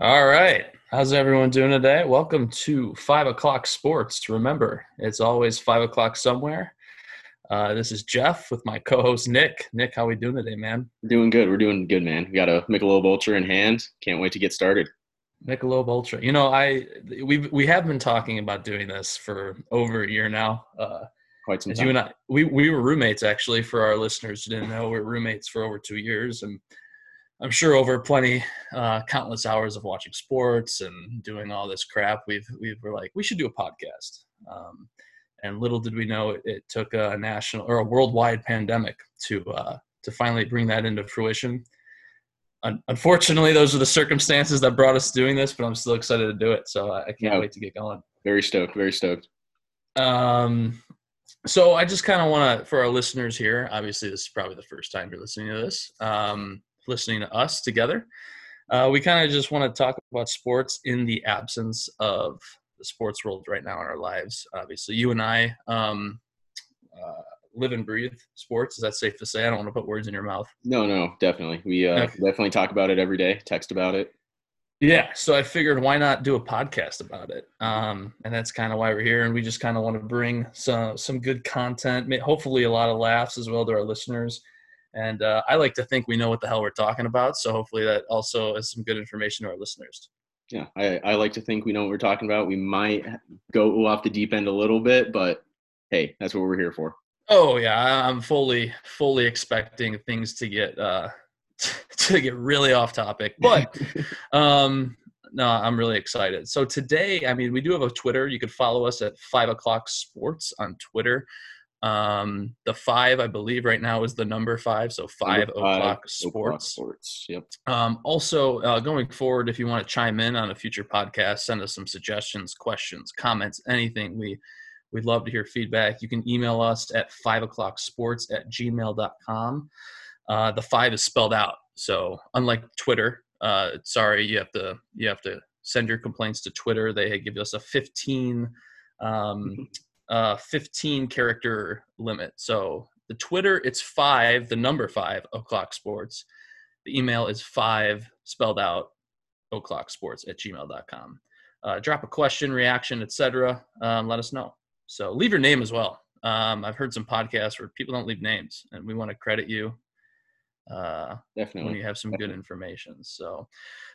All right. How's everyone doing today? Welcome to 5 o'clock sports. Remember, it's always 5 o'clock somewhere. This is Jeff with my co-host, Nick. Nick, how we doing today, man? Doing good. We're doing good, man. We got a Michelob Ultra in hand. Can't wait to get started. Michelob Ultra. You know, we have been talking about doing this for over a year now. Quite some time. You and I, we were roommates, actually, for our listeners who didn't know. We were roommates for over 2 years, and I'm sure over countless hours of watching sports and doing all this crap, we were like, we should do a podcast. And little did we know it took a national or a worldwide pandemic to finally bring that into fruition. Unfortunately, those are the circumstances that brought us doing this, but I'm still excited to do it. So I can't wait to get going. Very stoked. Very stoked. So I just kind of want to, for our listeners here, obviously this is probably the first time you're listening to this, listening to us together. We kind of just want to talk about sports in the absence of the sports world right now in our lives. Obviously, you and I live and breathe sports. Is that safe to say? I don't want to put words in your mouth. No, definitely. We definitely talk about it every day, text about it. Yeah, so I figured why not do a podcast about it? And that's kind of why we're here, and we just kind of want to bring some good content, hopefully a lot of laughs as well to our listeners. And I like to think we know what the hell we're talking about, so hopefully that also is some good information to our listeners. Yeah, I like to think we know what we're talking about. We might go off the deep end a little bit, but hey, that's what we're here for. Oh yeah, I'm fully expecting things to get really off topic, but no, I'm really excited. So today, I mean, we do have a Twitter. You could follow us at 5 o'clock sports on Twitter. The 5, I believe right now is the number 5. So 5 o'clock sports. Yep. Also going forward, if you want to chime in on a future podcast, send us some suggestions, questions, comments, anything. We'd love to hear feedback. You can email us at 5o'clocksports@gmail.com. The 5 is spelled out. So unlike Twitter, sorry, you have to send your complaints to Twitter. They give us a 15 character limit. So the Twitter, it's 5, the number 5 o'clock sports. The email is 5 spelled out o'clocksports@gmail.com. Drop a question, reaction, etc. Let us know. So leave your name as well. I've heard some podcasts where people don't leave names, and we want to credit you definitely when you have some good information. So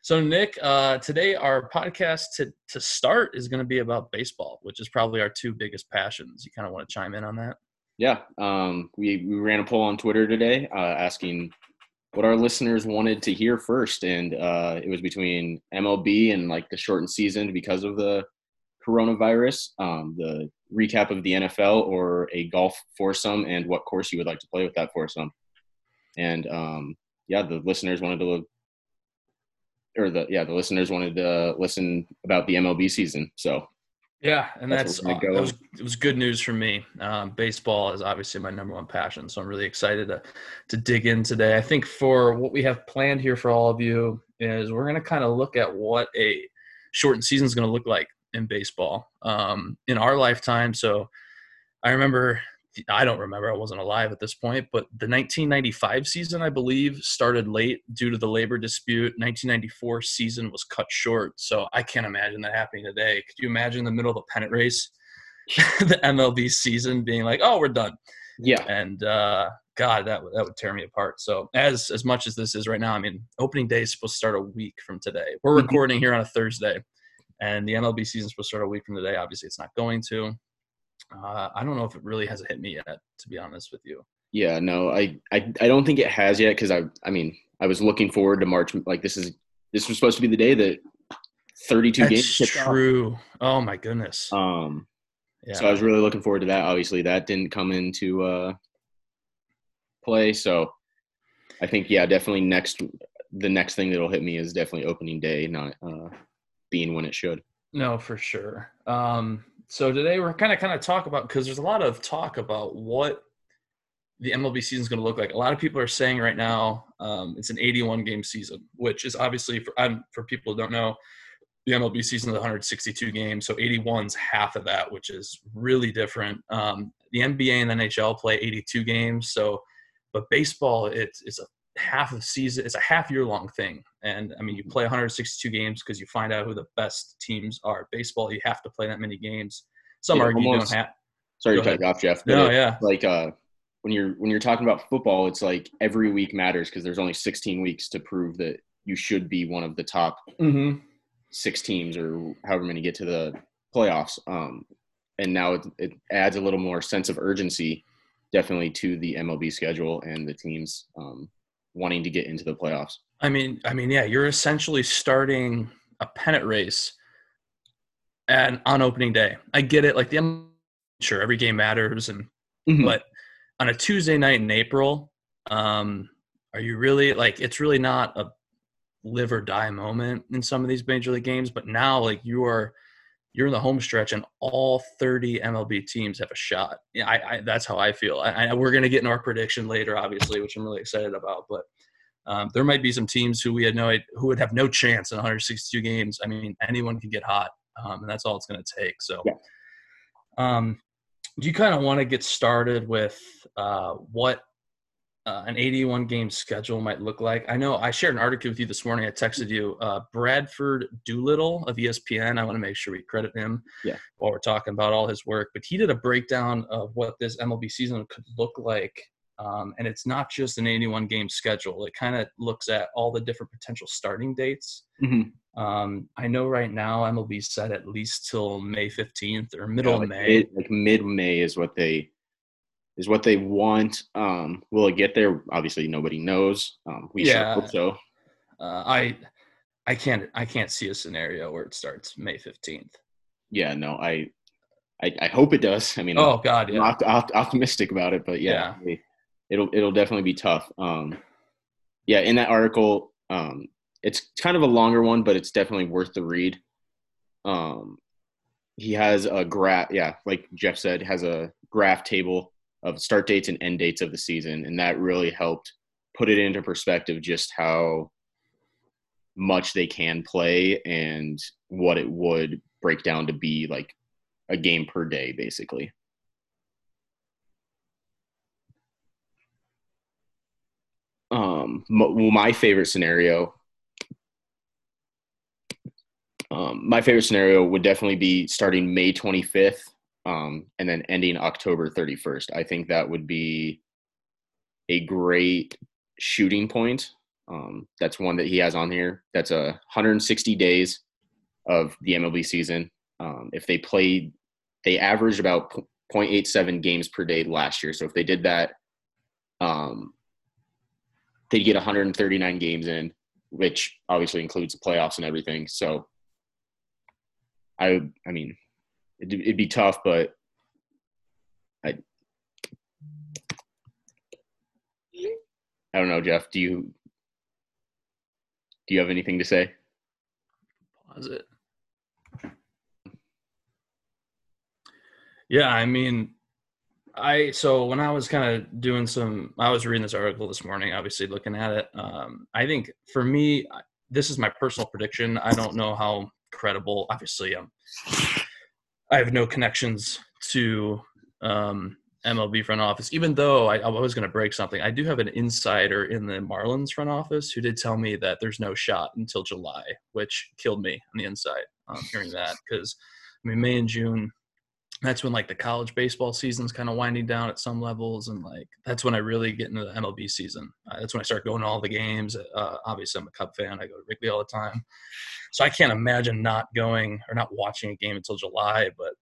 Nick, today our podcast to start is going to be about baseball, which is probably our two biggest passions. You kind of want to chime in on that? Yeah. We ran a poll on Twitter today asking what our listeners wanted to hear first, and it was between MLB and like the shortened season because of the coronavirus, the recap of the NFL, or a golf foursome and what course you would like to play with that foursome. And the listeners wanted to listen about the MLB season. So yeah, and it was good news for me. Baseball is obviously my number one passion, so I'm really excited to dig in today. I think for what we have planned here for all of you is we're going to kind of look at what a shortened season is going to look like in baseball in our lifetime. So I don't remember. I wasn't alive at this point, but the 1995 season, I believe, started late due to the labor dispute. 1994 season was cut short, so I can't imagine that happening today. Could you imagine the middle of the pennant race, the MLB season being like, "Oh, we're done." Yeah. And God, that would tear me apart. So as much as this is right now, I mean, opening day is supposed to start a week from today. We're recording here on a Thursday, and the MLB season is supposed to start a week from today. Obviously, it's not going to. I don't know if it really has hit me yet, to be honest with you. Yeah, no, I don't think it has yet, because I was looking forward to March. Like this was supposed to be the day that 32 games. That's true. Off. Oh my goodness. Yeah. So I was really looking forward to that. Obviously, that didn't come into play. So I think definitely the next thing that'll hit me is definitely opening day, not being when it should. No, for sure. So today we're kind of talk about, because there's a lot of talk about what the MLB season is going to look like. A lot of people are saying right now it's an 81-game season, which is obviously for people who don't know, the MLB season is 162 games, so 81's half of that, which is really different. The NBA and NHL play 82 games, but baseball it's a half of the season. It's a half year long thing. And I mean, you play 162 games because you find out who the best teams are. Baseball, you have to play that many games. Some argue you don't have. Sorry to cut you off, Jeff. No, yeah. Like when you're talking about football, it's like every week matters because there's only 16 weeks to prove that you should be one of the top six teams or however many get to the playoffs. And now it adds a little more sense of urgency, definitely, to the MLB schedule and the teams wanting to get into the playoffs. I mean, yeah, you're essentially starting a pennant race on opening day. I get it. Like, sure, every game matters, and but on a Tuesday night in April, are you really like? It's really not a live or die moment in some of these major league games. But now, like you're in the home stretch, and all 30 MLB teams have a shot. Yeah, I that's how I feel. We're gonna get in our prediction later, obviously, which I'm really excited about. But there might be some teams who would have no chance in 162 games. I mean, anyone can get hot, and that's all it's gonna take. So. Yeah. Do you kind of want to get started with what an 81-game schedule might look like? I know I shared an article with you this morning. I texted you Bradford Doolittle of ESPN. I want to make sure we credit him while we're talking about all his work. But he did a breakdown of what this MLB season could look like. And it's not just an 81-game schedule. It kind of looks at all the different potential starting dates. I know right now MLB said at least till May 15th or middle of May. Mid-May is what they want. Will it get there? Obviously, nobody knows. We should hope so. I can't see a scenario where it starts May 15th. Yeah, no, I hope it does. I mean, I'm optimistic about it, but it'll definitely be tough. In that article, it's kind of a longer one, but it's definitely worth the read. He has a graph, like Jeff said, has a graph table of start dates and end dates of the season, and that really helped put it into perspective just how much they can play and what it would break down to be like a game per day, basically. My favorite scenario would definitely be starting May 25th and then ending October 31st. I think that would be a great shooting point. That's one that he has on here. That's 160 days of the MLB season. If they played, they averaged about 0.87 games per day last year. So if they did that, they'd get 139 games in, which obviously includes the playoffs and everything. So I mean, it'd be tough, but I don't know, Jeff. Do you have anything to say? Pause it. Yeah, I mean, so when I was kind of I was reading this article this morning, obviously looking at it. I think for me, this is my personal prediction. I don't know how credible. Obviously, I have no connections to MLB front office, even though I was going to break something. I do have an insider in the Marlins front office who did tell me that there's no shot until July, which killed me on the inside hearing that, because I mean, May and June, that's when like the college baseball season's kind of winding down at some levels, and like that's when I really get into the MLB season. That's when I start going to all the games. Obviously, I'm a Cub fan. I go to Wrigley all the time, so I can't imagine not going or not watching a game until July. But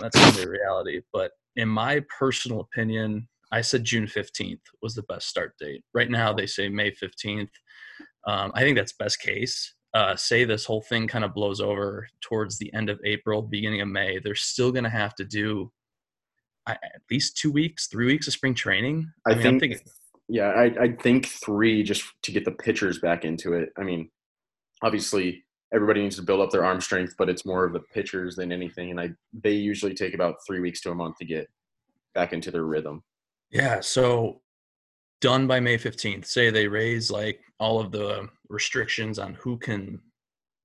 that's gonna be the reality. But in my personal opinion, I said June 15th was the best start date. Right now, they say May 15th. I think that's best case. Say this whole thing kind of blows over towards the end of April, beginning of May, they're still going to have to do at least 2 weeks, 3 weeks of spring training. I think 3 just to get the pitchers back into it. I mean, obviously everybody needs to build up their arm strength, but it's more of the pitchers than anything. And they usually take about 3 weeks to a month to get back into their rhythm. Yeah. So done by May 15th, say they raise like all of the restrictions on who can,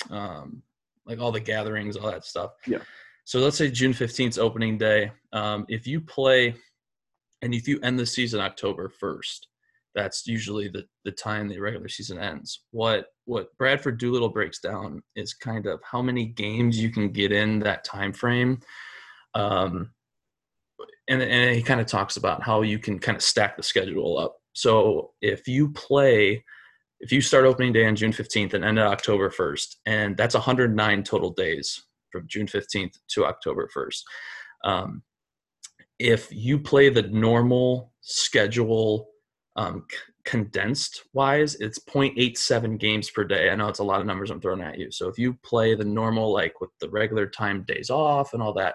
like all the gatherings, all that stuff. Yeah. So let's say June 15th opening day. If you play and if you end the season October 1st, that's usually the time the regular season ends. What Bradford Doolittle breaks down is kind of how many games you can get in that time frame. And he kind of talks about how you can kind of stack the schedule up. So if you start opening day on June 15th and end on October 1st, and that's 109 total days from June 15th to October 1st. If you play the normal schedule condensed wise, it's 0.87 games per day. I know it's a lot of numbers I'm throwing at you. So if you play the normal, like with the regular time days off and all that,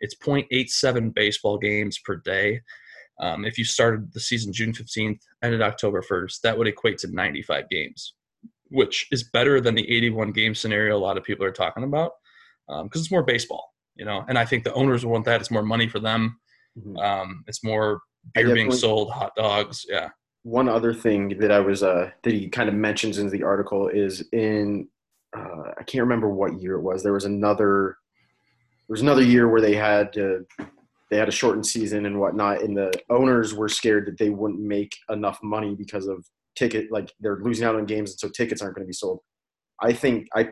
it's 0.87 baseball games per day. If you started the season June 15th, ended October 1st, that would equate to 95 games, which is better than the 81-game scenario a lot of people are talking about because it's more baseball, you know. And I think the owners want that. It's more money for them. Mm-hmm. It's more beer being sold, hot dogs, yeah. One other thing that I was that he kind of mentions in the article is in I can't remember what year it was. There was another year where they had a shortened season and whatnot, and the owners were scared that they wouldn't make enough money because of ticket, like they're losing out on games, and so tickets aren't going to be sold. I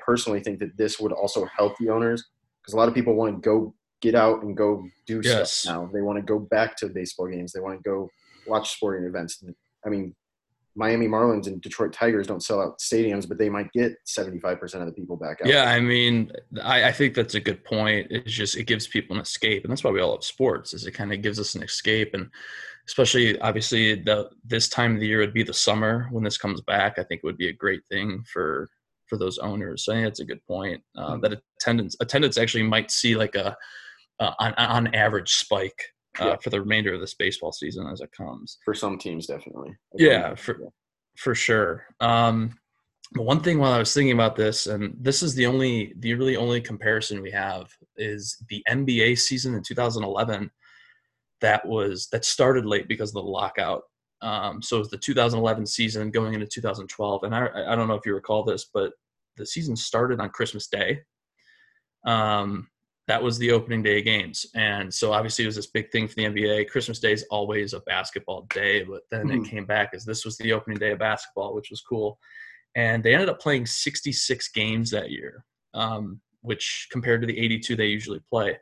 personally think that this would also help the owners because a lot of people want to go get out and go do stuff now. They want to go back to baseball games. They want to go watch sporting events. I mean, Miami Marlins and Detroit Tigers don't sell out stadiums, but they might get 75% of the people back out. Yeah, I mean, I think that's a good point. It's just it gives people an escape, and that's why we all love sports, is it kind of gives us an escape. And especially, obviously, this time of the year would be the summer when this comes back. I think it would be a great thing for those owners. So I think that's a good point. That attendance actually might see like an average spike. For the remainder of this baseball season as it comes. For some teams, definitely. For sure. But one thing while I was thinking about this, and this is the really only comparison we have, is the NBA season in 2011 that started late because of the lockout. So it was the 2011 season going into 2012. And I don't know if you recall this, but the season started on Christmas Day. That was the opening day of games. And so obviously it was this big thing for the NBA. Christmas Day is always a basketball day, but then it came back as this was the opening day of basketball, which was cool. And they ended up playing 66 games that year, which compared to the 82 they usually play.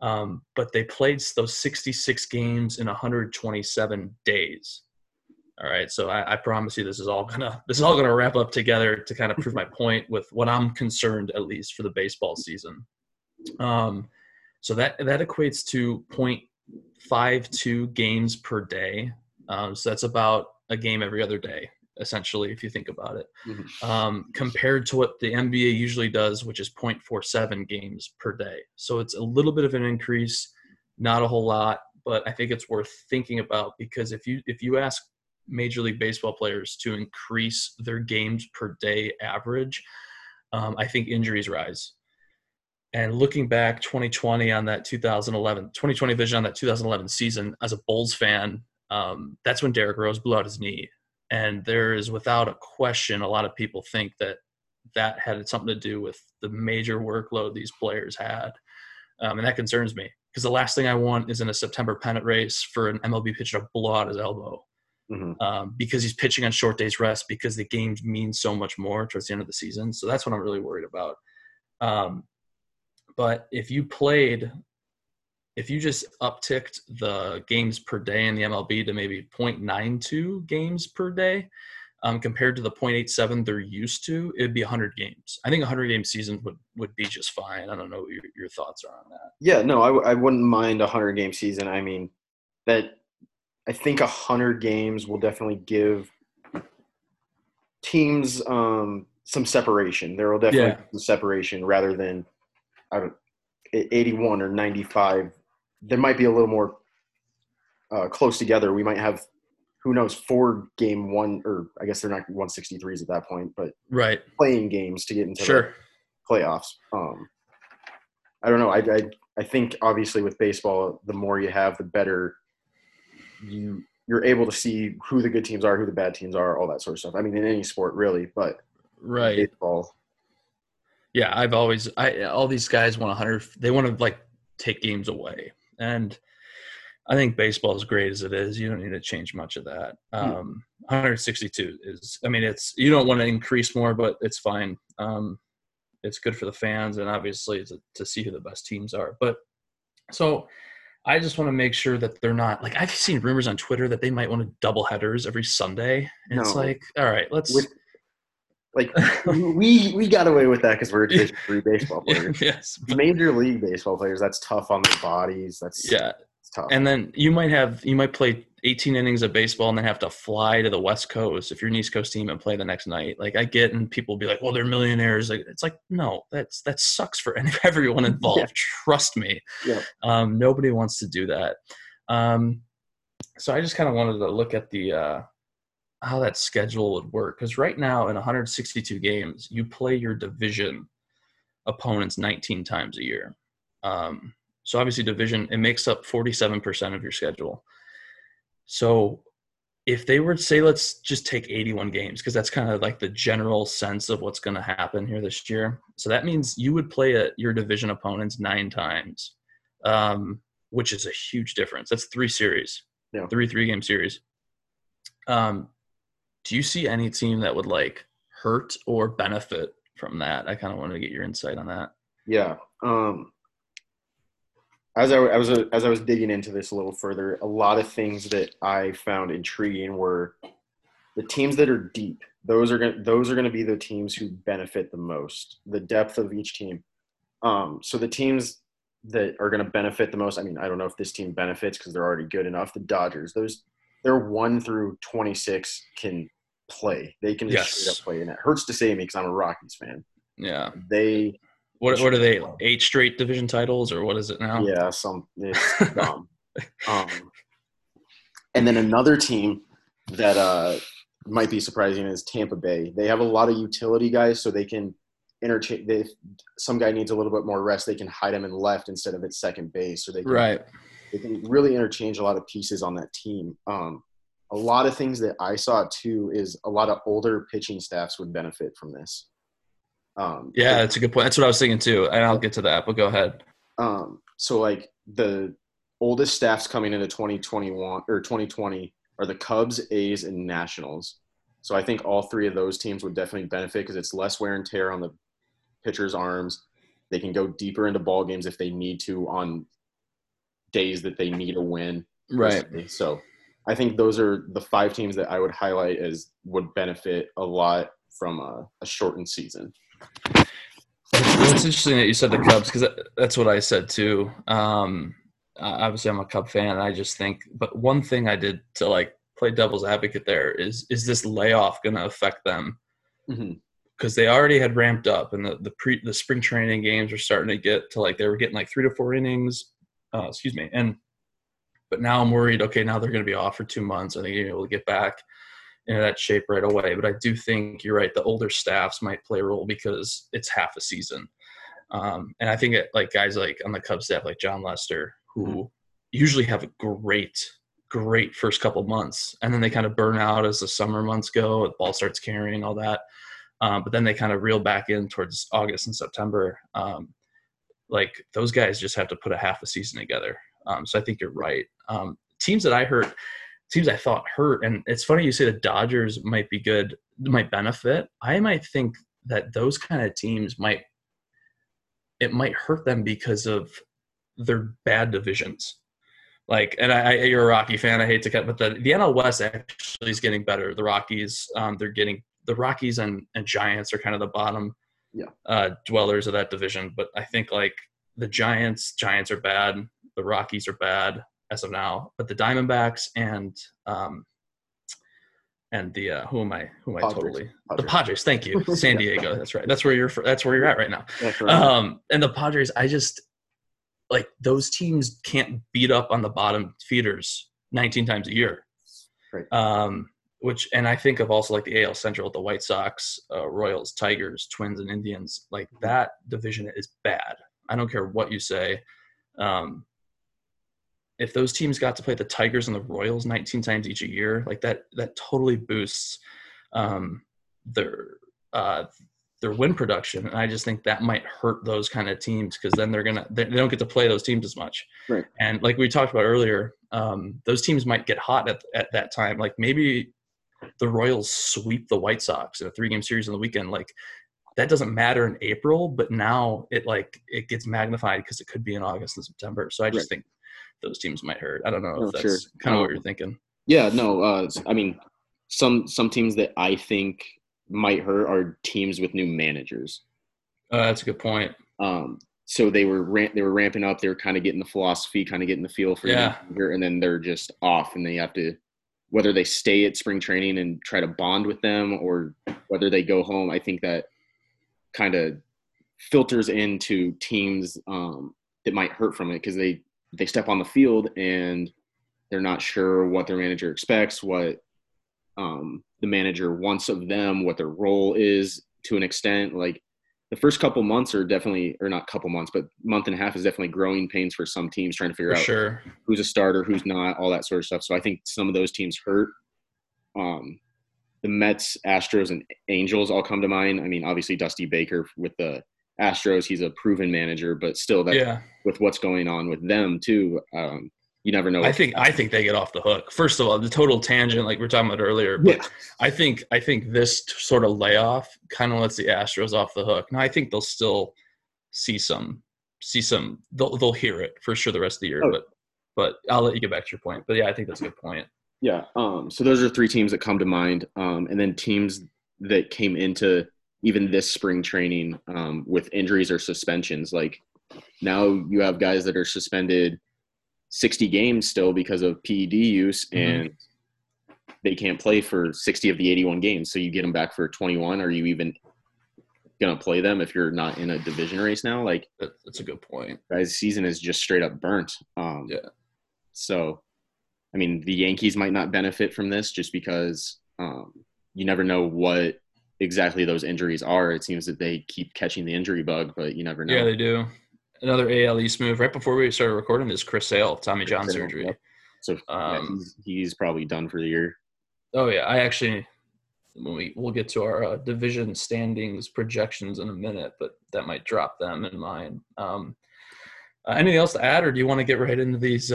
But they played those 66 games in 127 days. All right. So I promise you this is all gonna wrap up together to kind of prove my point with what I'm concerned, at least for the baseball season. So that equates to 0.52 games per day. So that's about a game every other day, essentially, if you think about it, compared to what the NBA usually does, which is 0.47 games per day. So it's a little bit of an increase, not a whole lot, but I think it's worth thinking about because if you ask Major League Baseball players to increase their games per day average, I think injuries rise. And looking back 2020 vision on that 2011 season as a Bulls fan, that's when Derrick Rose blew out his knee. And there is, without a question, a lot of people think that had something to do with the major workload these players had. And that concerns me because the last thing I want is in a September pennant race for an MLB pitcher to blow out his elbow because he's pitching on short days rest because the game means so much more towards the end of the season. So that's what I'm really worried about. But if you just upticked the games per day in the MLB to maybe 0.92 games per day compared to the 0.87 they're used to, it'd be 100 games. I think 100-game seasons would be just fine. I don't know what your thoughts are on that. Yeah, no, I wouldn't mind a 100-game season. I mean, I think 100 games will definitely give teams some separation. There will definitely be some separation rather than – 81 or 95, there might be a little more close together. We might have, who knows, 4 game 1, or I guess they're not 163s at that point, but right, playing games to get into the playoffs. I don't know. I think obviously with baseball, the more you have, the better you're able to see who the good teams are, who the bad teams are, all that sort of stuff. I mean, in any sport really, but right, baseball. Yeah, all these guys want 100. They want to like take games away, and I think baseball is great as it is. You don't need to change much of that. 162 is, I mean, it's, you don't want to increase more, but it's fine. It's good for the fans and obviously to see who the best teams are. But so I just want to make sure that they're not, like, I've seen rumors on Twitter that they might want to double headers every Sunday. And no. It's like, all right, let's like we got away with that because we're Division III baseball players. Yes, major league baseball players. That's tough on their bodies. That's tough. And then you might play 18 innings of baseball and then have to fly to the West Coast if you're an East Coast team and play the next night. Like I get, and people will be like, "Well, they're millionaires." Like it's like, no, that sucks for everyone involved. Yeah. Trust me. Yeah. Nobody wants to do that. So I just kind of wanted to look at the how that schedule would work, because right now in 162 games, you play your division opponents 19 times a year. So obviously division, it makes up 47% of your schedule. So if they were to say, let's just take 81 games, because that's kind of like the general sense of what's going to happen here this year. So that means you would play your division opponents 9 times, which is a huge difference. That's 3 series, yeah. 3 three-game series. Do you see any team that would like hurt or benefit from that? I kind of wanted to get your insight on that. Yeah. As I was digging into this a little further, a lot of things that I found intriguing were the teams that are deep. Those are going to be the teams who benefit the most, the depth of each team. So the teams that are going to benefit the most, I mean, I don't know if this team benefits because they're already good enough. The Dodgers, they're 1 through 26 can play. They can just straight up play, and it hurts to say me because I'm a Rockies fan. Yeah, they. What are they? 8 straight division titles, or what is it now? Yeah, it's dumb. And then another team that might be surprising is Tampa Bay. They have a lot of utility guys, so they can interchange. If some guy needs a little bit more rest, they can hide him in left instead of at second base, so they can, right. They can really interchange a lot of pieces on that team. A lot of things that I saw, too, is a lot of older pitching staffs would benefit from this. That's a good point. That's what I was thinking, too, and I'll get to that, but go ahead. So, like, the oldest staffs coming into 2021 or 2020 are the Cubs, A's, and Nationals. So I think all 3 of those teams would definitely benefit because it's less wear and tear on the pitchers' arms. They can go deeper into ball games if they need to on days that they need a win. Right. So I think those are the 5 teams that I would highlight as would benefit a lot from a shortened season. It's interesting that you said the Cubs because that's what I said too. Obviously, I'm a Cub fan, and I just think. But one thing I did to like play devil's advocate there is this layoff going to affect them? Mm-hmm. Because they already had ramped up, and the spring training games were starting to get to like they were getting like 3 to 4 innings. But now I'm worried. Okay, now they're going to be off for 2 months. I think you're able to get back into that shape right away. But I do think you're right. The older staffs might play a role because it's half a season, and I think it, like guys like on the Cubs staff, like John Lester, who usually have a great first couple months, and then they kind of burn out as the summer months go. The ball starts carrying all that, but then they kind of reel back in towards August and September. Like those guys just have to put a half a season together. So I think you're right. Teams I thought hurt, and it's funny you say the Dodgers might be good, might benefit. I might think that those kind of teams might hurt them because of their bad divisions. Like, and you're a Rocky fan. I hate to cut, but the NL West actually is getting better. The Rockies, the Rockies and Giants are kind of the bottom. Yeah. Dwellers of that division, but I think like the Giants are bad, the Rockies are bad as of now, but the Diamondbacks and the the Padres, thank you, San Diego, that's right, that's where you're at right now, right. And the Padres, I just like those teams can't beat up on the bottom feeders 19 times a year, right. Which, and I think of also like the AL Central, the White Sox, Royals, Tigers, Twins, and Indians. Like that division is bad. I don't care what you say. If those teams got to play the Tigers and the Royals 19 times each a year, like that totally boosts their their win production. And I just think that might hurt those kind of teams, because then they don't get to play those teams as much. Right. And like we talked about earlier, those teams might get hot at that time. Like maybe the Royals sweep the White Sox in a 3-game series on the weekend. Like that doesn't matter in April, but now it gets magnified because it could be in August and September. So I just think those teams might hurt. I don't know if that's kind of what you're thinking. Yeah, no. I mean, some teams that I think might hurt are teams with new managers. That's a good point. So they were ramping up. They were kind of getting the philosophy, kind of getting the feel for the manager, and then they're just off, and they have to whether they stay at spring training and try to bond with them or whether they go home. I think that kind of filters into teams that might hurt from it, because they step on the field and they're not sure what their manager expects, what the manager wants of them, what their role is to an extent. Like the first couple months are definitely, or not couple months, but month and a half is definitely growing pains for some teams trying to figure out who's a starter, who's not, all that sort of stuff. So I think some of those teams hurt. The Mets, Astros, and Angels all come to mind. I mean, obviously Dusty Baker with the Astros, he's a proven manager, but still with what's going on with them too, you never know. I think they get off the hook. First of all, the total tangent, like we were talking about earlier. But I think this sort of layoff kind of lets the Astros off the hook. Now I think they'll still see some. They'll hear it for sure the rest of the year. Oh. But I'll let you get back to your point. But yeah, I think that's a good point. Yeah. So those are three teams that come to mind, and then teams that came into even this spring training with injuries or suspensions. Like now you have guys that are suspended 60 games still because of PED use, and they can't play for 60 of the 81 games. So you get them back for 21. Are you even going to play them if you're not in a division race now? Like that's a good point. Guys, season is just straight up burnt. So, I mean, the Yankees might not benefit from this just because you never know what exactly those injuries are. It seems that they keep catching the injury bug, but you never know. Yeah, they do. Another AL East move right before we started recording is Chris Sale, Tommy John surgery. Yep. So he's probably done for the year. Oh yeah, I actually we'll get to our division standings projections in a minute, but that might drop them in mine. Anything else to add, or do you want to get right into these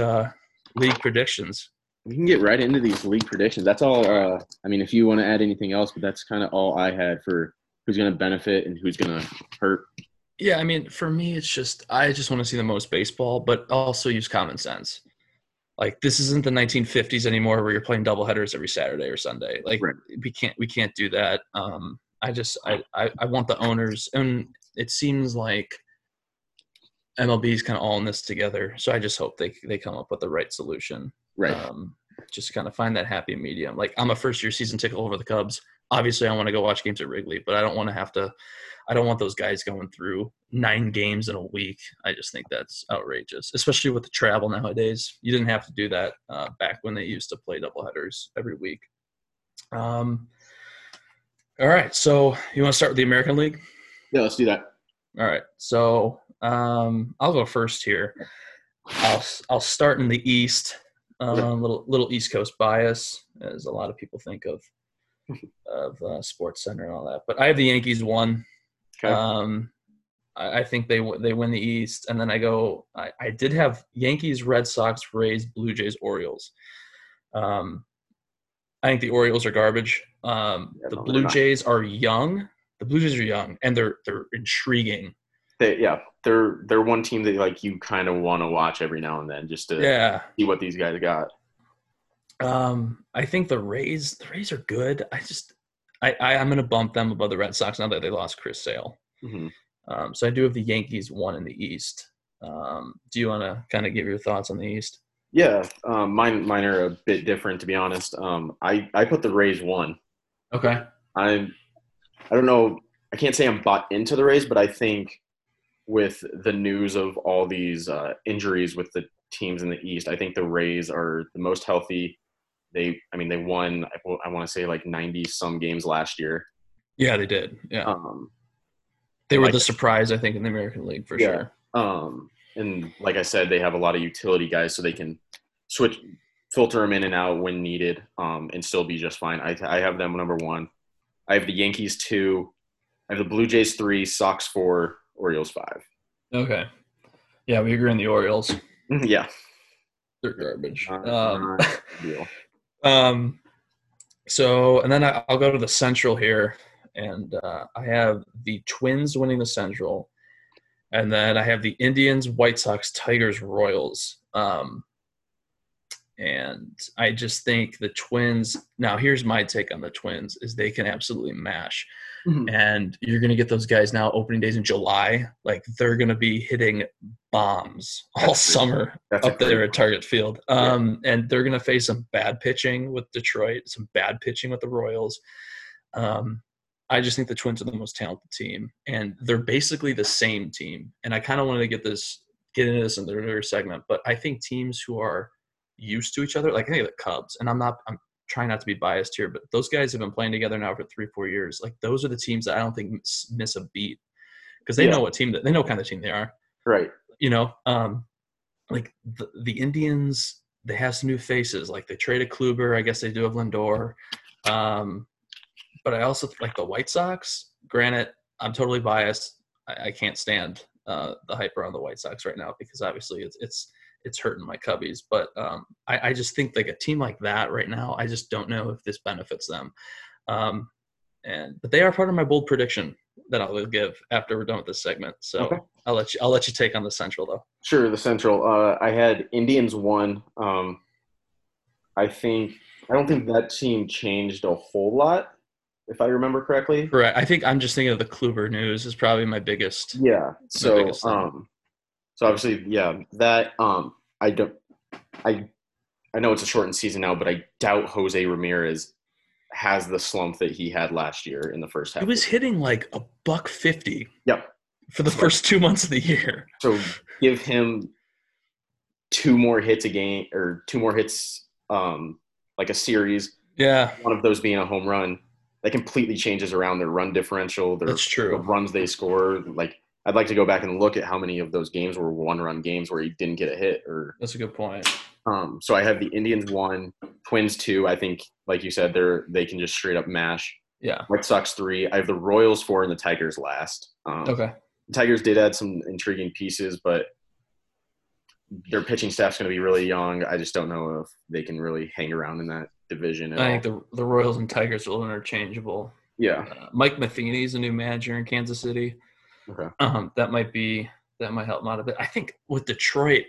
league predictions? We can get right into these league predictions. That's all. I mean, if you want to add anything else, but that's kind of all I had for who's going to benefit and who's going to hurt. Yeah, I mean, for me, it's just I just want to see the most baseball, but also use common sense. Like this isn't the 1950s anymore, where you're playing doubleheaders every Saturday or Sunday. Like we can't do that. I want the owners, and it seems like MLB is kind of all in this together. So I just hope they come up with the right solution. Right. Just kind of find that happy medium. Like I'm a first-year season ticket holder for the Cubs. Obviously, I want to go watch games at Wrigley, but I don't want to have to – I don't want those guys going through 9 games in a week. I just think that's outrageous, especially with the travel nowadays. You didn't have to do that back when they used to play doubleheaders every week. All right, so you want to start with the American League? Yeah, let's do that. All right, so I'll go first here. I'll start in the East. Little East Coast bias, as a lot of people think of Sports Center and all that. But I have the Yankees won. Okay. I think they win the East, and then I go. I did have Yankees, Red Sox, Rays, Blue Jays, Orioles. I think the Orioles are garbage. The Blue Jays are young. The Blue Jays are young, and they're intriguing. They're one team that like you kind of want to watch every now and then just to see what these guys got. I think the Rays are good. I'm going to bump them above the Red Sox now that they lost Chris Sale. Mm-hmm. So I do have the Yankees won in the East. Do you want to kind of give your thoughts on the East? Yeah, mine are a bit different, to be honest. I put the Rays won. Okay. I don't know. I can't say I'm bought into the Rays, but I think with the news of all these injuries with the teams in the East, I think the Rays are the most healthy. They won, I want to say, like 90-some games last year. Yeah, they did. Yeah. They were the surprise, I think, in the American League for sure. And like I said, they have a lot of utility guys, so they can filter them in and out when needed and still be just fine. I have them number 1. I have the Yankees 2. I have the Blue Jays 3, Sox 4, Orioles 5. Okay. Yeah, we agree on the Orioles. Yeah. They're garbage. Deal. So, and then I'll go to the Central here. And I have the Twins winning the Central. And then I have the Indians, White Sox, Tigers, Royals. And I just think the Twins – now here's my take on the Twins is they can absolutely mash. Mm-hmm. And you're going to get those guys now opening days in July. Like, they're going to be hitting bombs all summer up there at Target Field. Yeah. And they're going to face some bad pitching with Detroit, some bad pitching with the Royals. I just think the Twins are the most talented team. And they're basically the same team. And I kind of wanted to get into this in the earlier segment. But I think teams who are – used to each other, like I think the Cubs, and I'm trying not to be biased here, but those guys have been playing together now for 3-4 years. Like, those are the teams that I don't think miss a beat, because they know what team that they know, what kind of team they are, right? You know, like the Indians, they have some new faces. Like, they traded Kluber, I guess they do have Lindor, but I also like the White Sox. Granted, I'm totally biased. I can't stand the hype around the White Sox right now, because obviously it's hurting my Cubbies. But I just think, like, a team like that right now, I just don't know if this benefits them. But they are part of my bold prediction that I will give after we're done with this segment. So okay. I'll let you take on the Central, though. Sure, the Central. I had Indians 1. I don't think that team changed a whole lot, if I remember correctly. Correct. I think I'm just thinking of the Kluber news is probably my biggest. Yeah. So. So obviously, yeah, that I know it's a shortened season now, but I doubt Jose Ramirez has the slump that he had last year in the first half. He was hitting like $150. Yep. For the first 2 months of the year. So give him two more hits a game, or two more hits like a series. Yeah. One of those being a home run. That completely changes around their run differential. That's true. The runs they score, like. I'd like to go back and look at how many of those games were one-run games where he didn't get a hit. Or that's a good point. So I have the Indians 1, Twins 2. I think, like you said, they can just straight up mash. Yeah. White Sox 3. I have the Royals 4 and the Tigers last. Okay. The Tigers did add some intriguing pieces, but their pitching staff's going to be really young. I just don't know if they can really hang around in that division. I think the Royals and Tigers are a little interchangeable. Yeah. Mike Matheny's a new manager in Kansas City. Okay. That might help him out a bit. I think with Detroit,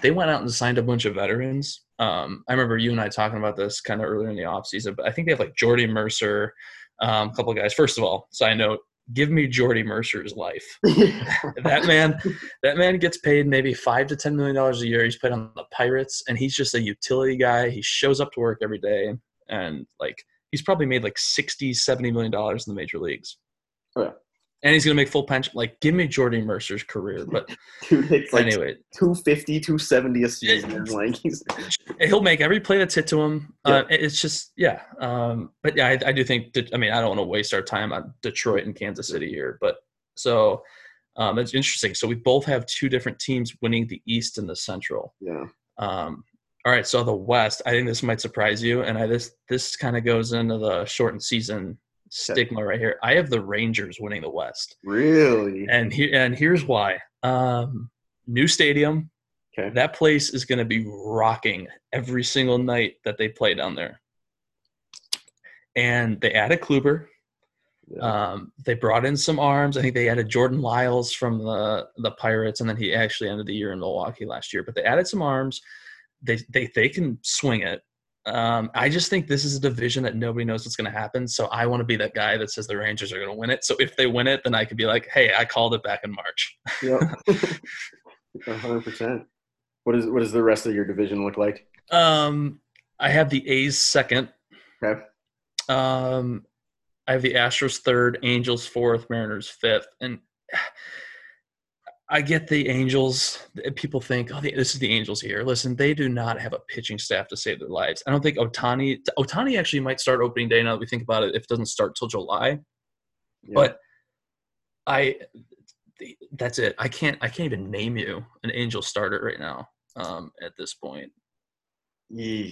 they went out and signed a bunch of veterans. I remember you and I talking about this kind of earlier in the offseason, but I think they have like Jordy Mercer, a couple of guys. First of all, side note, give me Jordy Mercer's life. That man gets paid maybe $5 to $10 million a year. He's played on the Pirates, and he's just a utility guy. He shows up to work every day, and like he's probably made like $60-70 million in the major leagues. Oh yeah. And he's going to make full pension. Like, give me Jordy Mercer's career. But dude, it's anyway. Like $250-270 a season. Like, he'll make every play that's hit to him. Yeah. It's just, yeah. But, yeah, I do think – I mean, I don't want to waste our time on Detroit and Kansas City here. But so it's interesting. So we both have two different teams winning the East and the Central. Yeah. All right, so the West, I think this might surprise you. And this kind of goes into the shortened season – stigma right here. I have the Rangers winning the West. Really? And here's why. New stadium. Okay. That place is going to be rocking every single night that they play down there. And they added Kluber. Yeah. They brought in some arms. I think they added Jordan Lyles from the Pirates, and then he actually ended the year in Milwaukee last year. But they added some arms. They can swing it. I just think this is a division that nobody knows what's going to happen. So I want to be that guy that says the Rangers are going to win it. So if they win it, then I could be like, hey, I called it back in March. Yep. 100%. What does the rest of your division look like? I have the A's 2nd. Okay. I have the Astros 3rd, Angels 4th, Mariners 5th. And I get the Angels. People think, oh, this is the Angels here. Listen, they do not have a pitching staff to save their lives. I don't think Ohtani actually might start opening day, now that we think about it, if it doesn't start till July. Yeah. But that's it. I can't even name you an Angel starter right now at this point. Yeah.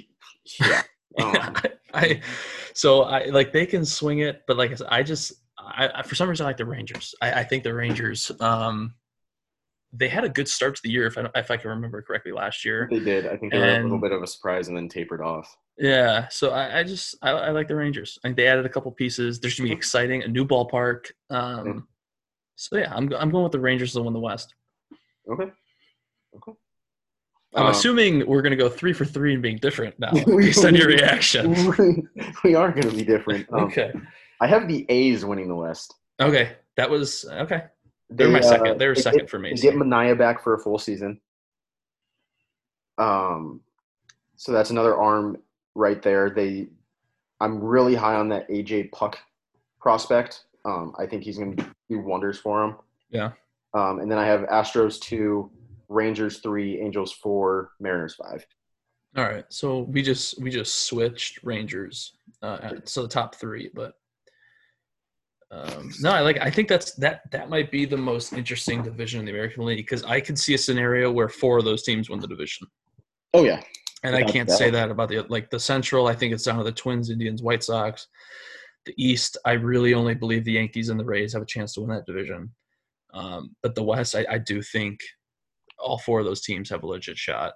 So I like they can swing it, but like I said, I just I for some reason, I like the Rangers. I think the Rangers, they had a good start to the year, if I can remember correctly, last year. They did. I think they were a little bit of a surprise and then tapered off. Yeah, so I like the Rangers. I think they added a couple pieces. There's going to be exciting, a new ballpark. So, yeah, I'm going with the Rangers to win the West. Okay. I'm assuming we're going to go 3 for 3 and being different now, based on your reaction. We are going to be different. Okay. I have the A's winning the West. Okay. That was – okay. They're my second. They were second for me. Get Mania back for a full season. So that's another arm right there. I'm really high on that AJ Puck prospect. I think he's going to do wonders for him. Yeah. And then I have Astros 2, Rangers 3, Angels 4, Mariners 5. All right. So we just switched Rangers. So the top three, but. No, I think that might be the most interesting division in the American League, because I could see a scenario where 4 of those teams win the division. Oh yeah, and I can't say that about the Central. I think it's down to the Twins, Indians, White Sox. The East, I really only believe the Yankees and the Rays have a chance to win that division. But the West, I do think all 4 of those teams have a legit shot.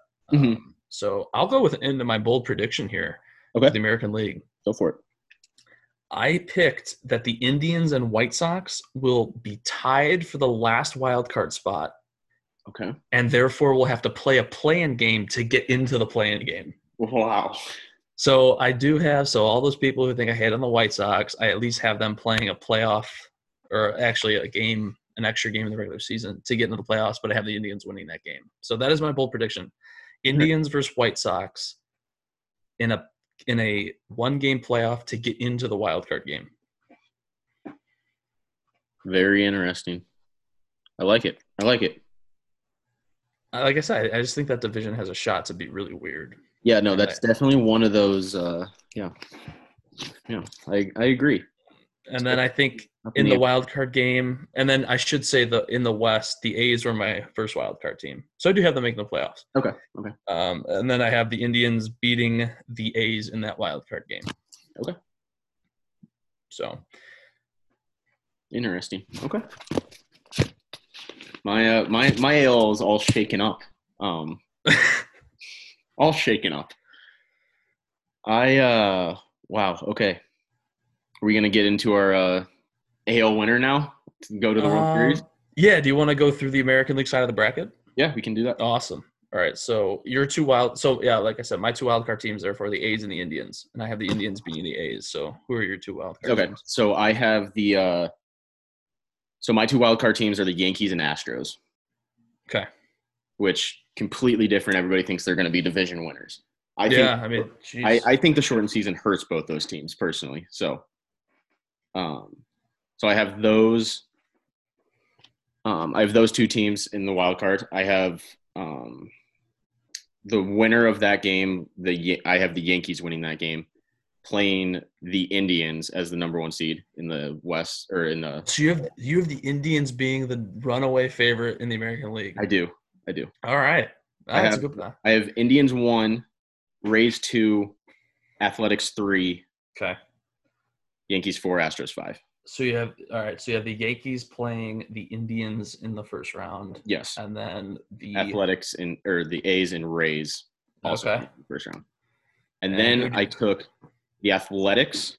So I'll go with into my bold prediction here. Okay, the American League. Go for it. I picked that the Indians and White Sox will be tied for the last wild card spot. Okay. And therefore will have to play a play-in game to get into the play-in game. Wow. So I do have – so all those people who think I hate on the White Sox, I at least have them playing a playoff or actually a game, an extra game in the regular season to get into the playoffs, but I have the Indians winning that game. So that is my bold prediction. Indians versus White Sox in a one-game playoff to get into the wild card game. Very interesting. I like it. Like I said, I just think that division has a shot to be really weird. Yeah, no, that's definitely one of those. Yeah, I agree. And then I think in the wild card game, and then I should say in the West, the A's were my first wild card team, so I do have them making the playoffs. Okay. And then I have the Indians beating the A's in that wild card game. Okay. So. Interesting. Okay. My AL is all shaken up. All shaken up. Wow. Okay. Are we going to get into our AL winner now to go to the World Series? Yeah. Do you want to go through the American League side of the bracket? Yeah, we can do that. Awesome. All right. So your two wild – so, yeah, like I said, my two wildcard teams are for the A's and the Indians, and I have the Indians being the A's. So who are your two wildcard teams? Okay. So I have the so my two wildcard teams are the Yankees and Astros. Okay. Which completely different. Everybody thinks they're going to be division winners. I think the shortened season hurts both those teams personally, so – so I have those. I have those two teams in the wild card. I have the winner of that game. I have the Yankees winning that game, playing the Indians as the number 1 seed in the West or in the. So you have the Indians being the runaway favorite in the American League. I do. All right, that's a good one. I have Indians 1, Rays 2, Athletics 3. Okay. Yankees 4, Astros 5. So you have the Yankees playing the Indians in the first round. Yes. And then the Athletics the A's and Rays also in the first round. And then I took the Athletics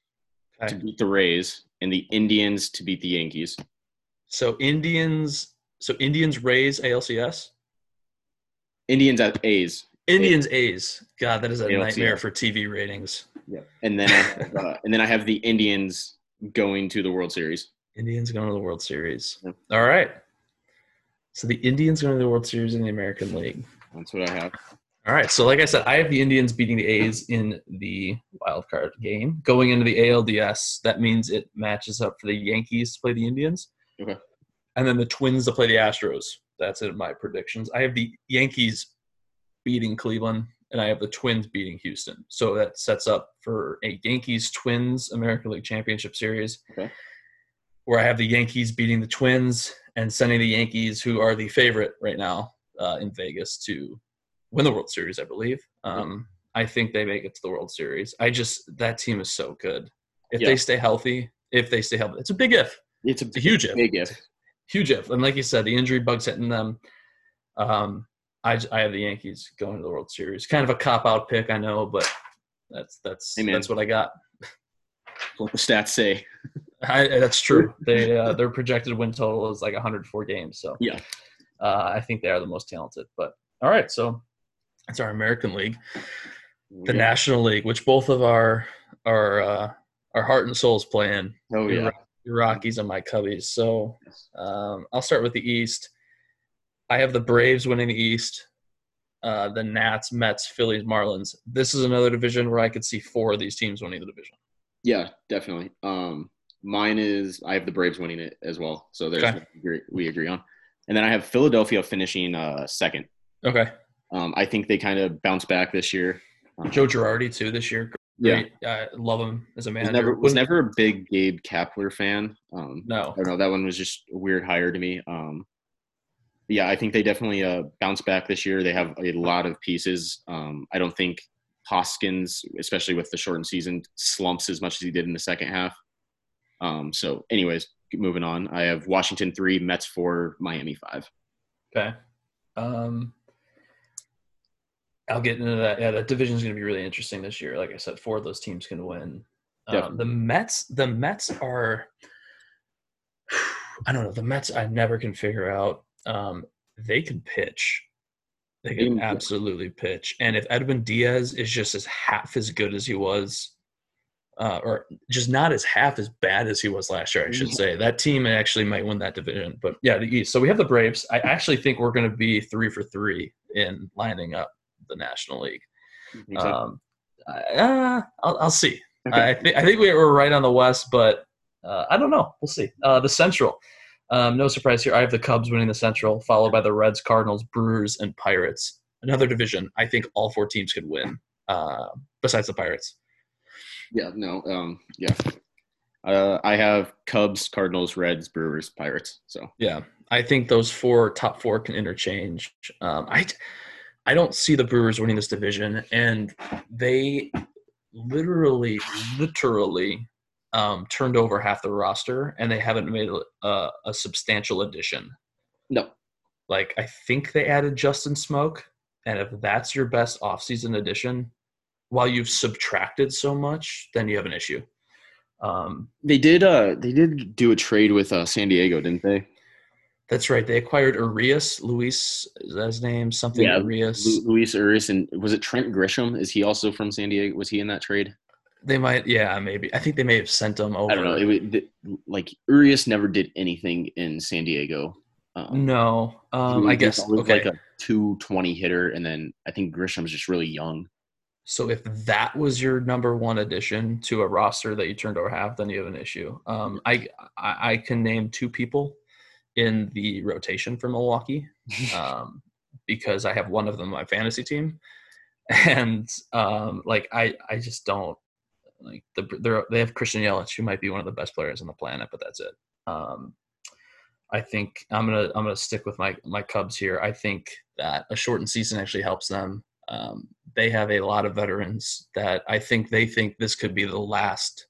to beat the Rays and the Indians to beat the Yankees. So Indians, Rays, ALCS? Indians at A's. Indians A's. God, that is a nightmare for TV ratings. Yeah, and then I have the Indians going to the World Series. Indians going to the World Series. Yeah. All right. So the Indians going to the World Series in the American League. That's what I have. All right. So like I said, I have the Indians beating the A's in the wild card game. Going into the ALDS, that means it matches up for the Yankees to play the Indians. Okay. And then the Twins to play the Astros. That's it. My predictions. I have the Yankees beating Cleveland. And I have the Twins beating Houston. So that sets up for a Yankees-Twins American League Championship Series where I have the Yankees beating the Twins and sending the Yankees, who are the favorite right now in Vegas, to win the World Series, I believe. I think they make it to the World Series. That team is so good. If they stay healthy, if they stay healthy. It's a big if. It's a huge if. Big if. Huge if. And like you said, the injury bug's hitting them. I have the Yankees going to the World Series. Kind of a cop-out pick, I know, but that's what I got. What the stats say. That's true. Their projected win total is like 104 games. So yeah, I think they are the most talented. But all right, so that's our American League, the National League, which both of our heart and souls play in. Oh yeah, the Rockies and my Cubbies. So I'll start with the East. I have the Braves winning the East, the Nats, Mets, Phillies, Marlins. This is another division where I could see four of these teams winning the division. Yeah, definitely. Mine is I have the Braves winning it as well. So there's we agree on. And then I have Philadelphia finishing second. Okay. I think they kind of bounce back this year. Joe Girardi, too, this year. Great. Yeah. I love him as a manager. Was never a big Gabe Kapler fan. No. I don't know. That one was just a weird hire to me. Yeah, I think they definitely bounce back this year. They have a lot of pieces. I don't think Hoskins, especially with the shortened season, slumps as much as he did in the second half. So, anyways, moving on. I have Washington 3, Mets 4, Miami 5. Okay. I'll get into that. Yeah, that division is going to be really interesting this year. Like I said, four of those teams can win. The Mets are – I don't know. The Mets I never can figure out. They can pitch. They can absolutely pitch. And if Edwin Diaz is just as half as good as he was – or just not as half as bad as he was last year, I should say. That team actually might win that division. But, yeah, the East. So we have the Braves. I actually think we're going to be 3 for 3 in lining up the National League. I'll see. Okay. I think we're right on the West, but I don't know. We'll see. The Central. No surprise here. I have the Cubs winning the Central, followed by the Reds, Cardinals, Brewers, and Pirates. Another division I think all four teams could win besides the Pirates. Yeah, no, yeah. I have Cubs, Cardinals, Reds, Brewers, Pirates. So yeah, I think those top four can interchange. I don't see the Brewers winning this division, and they literally turned over half the roster, and they haven't made a substantial addition. No. Like, I think they added Justin Smoak, and if that's your best offseason addition – while you've subtracted so much, then you have an issue. They did do a trade with San Diego, didn't they? That's right. They acquired Urias, Luis, is that his name? Something yeah, Urias. Luis Urias, and was it Trent Grisham? Is he also from San Diego? Was he in that trade? They might, yeah, maybe. I think they may have sent him over. I don't know. Urias never did anything in San Diego. No. I guess, okay. Like a 220 hitter, and then I think Grisham's just really young. So if that was your number one addition to a roster that you turned over half, then you have an issue. I can name two people in the rotation for Milwaukee because I have one of them on my fantasy team. And, I just don't – like they have Christian Yelich, who might be one of the best players on the planet, but that's it. I think I'm gonna stick with my Cubs here. I think that a shortened season actually helps them. They have a lot of veterans that I think they think this could be the last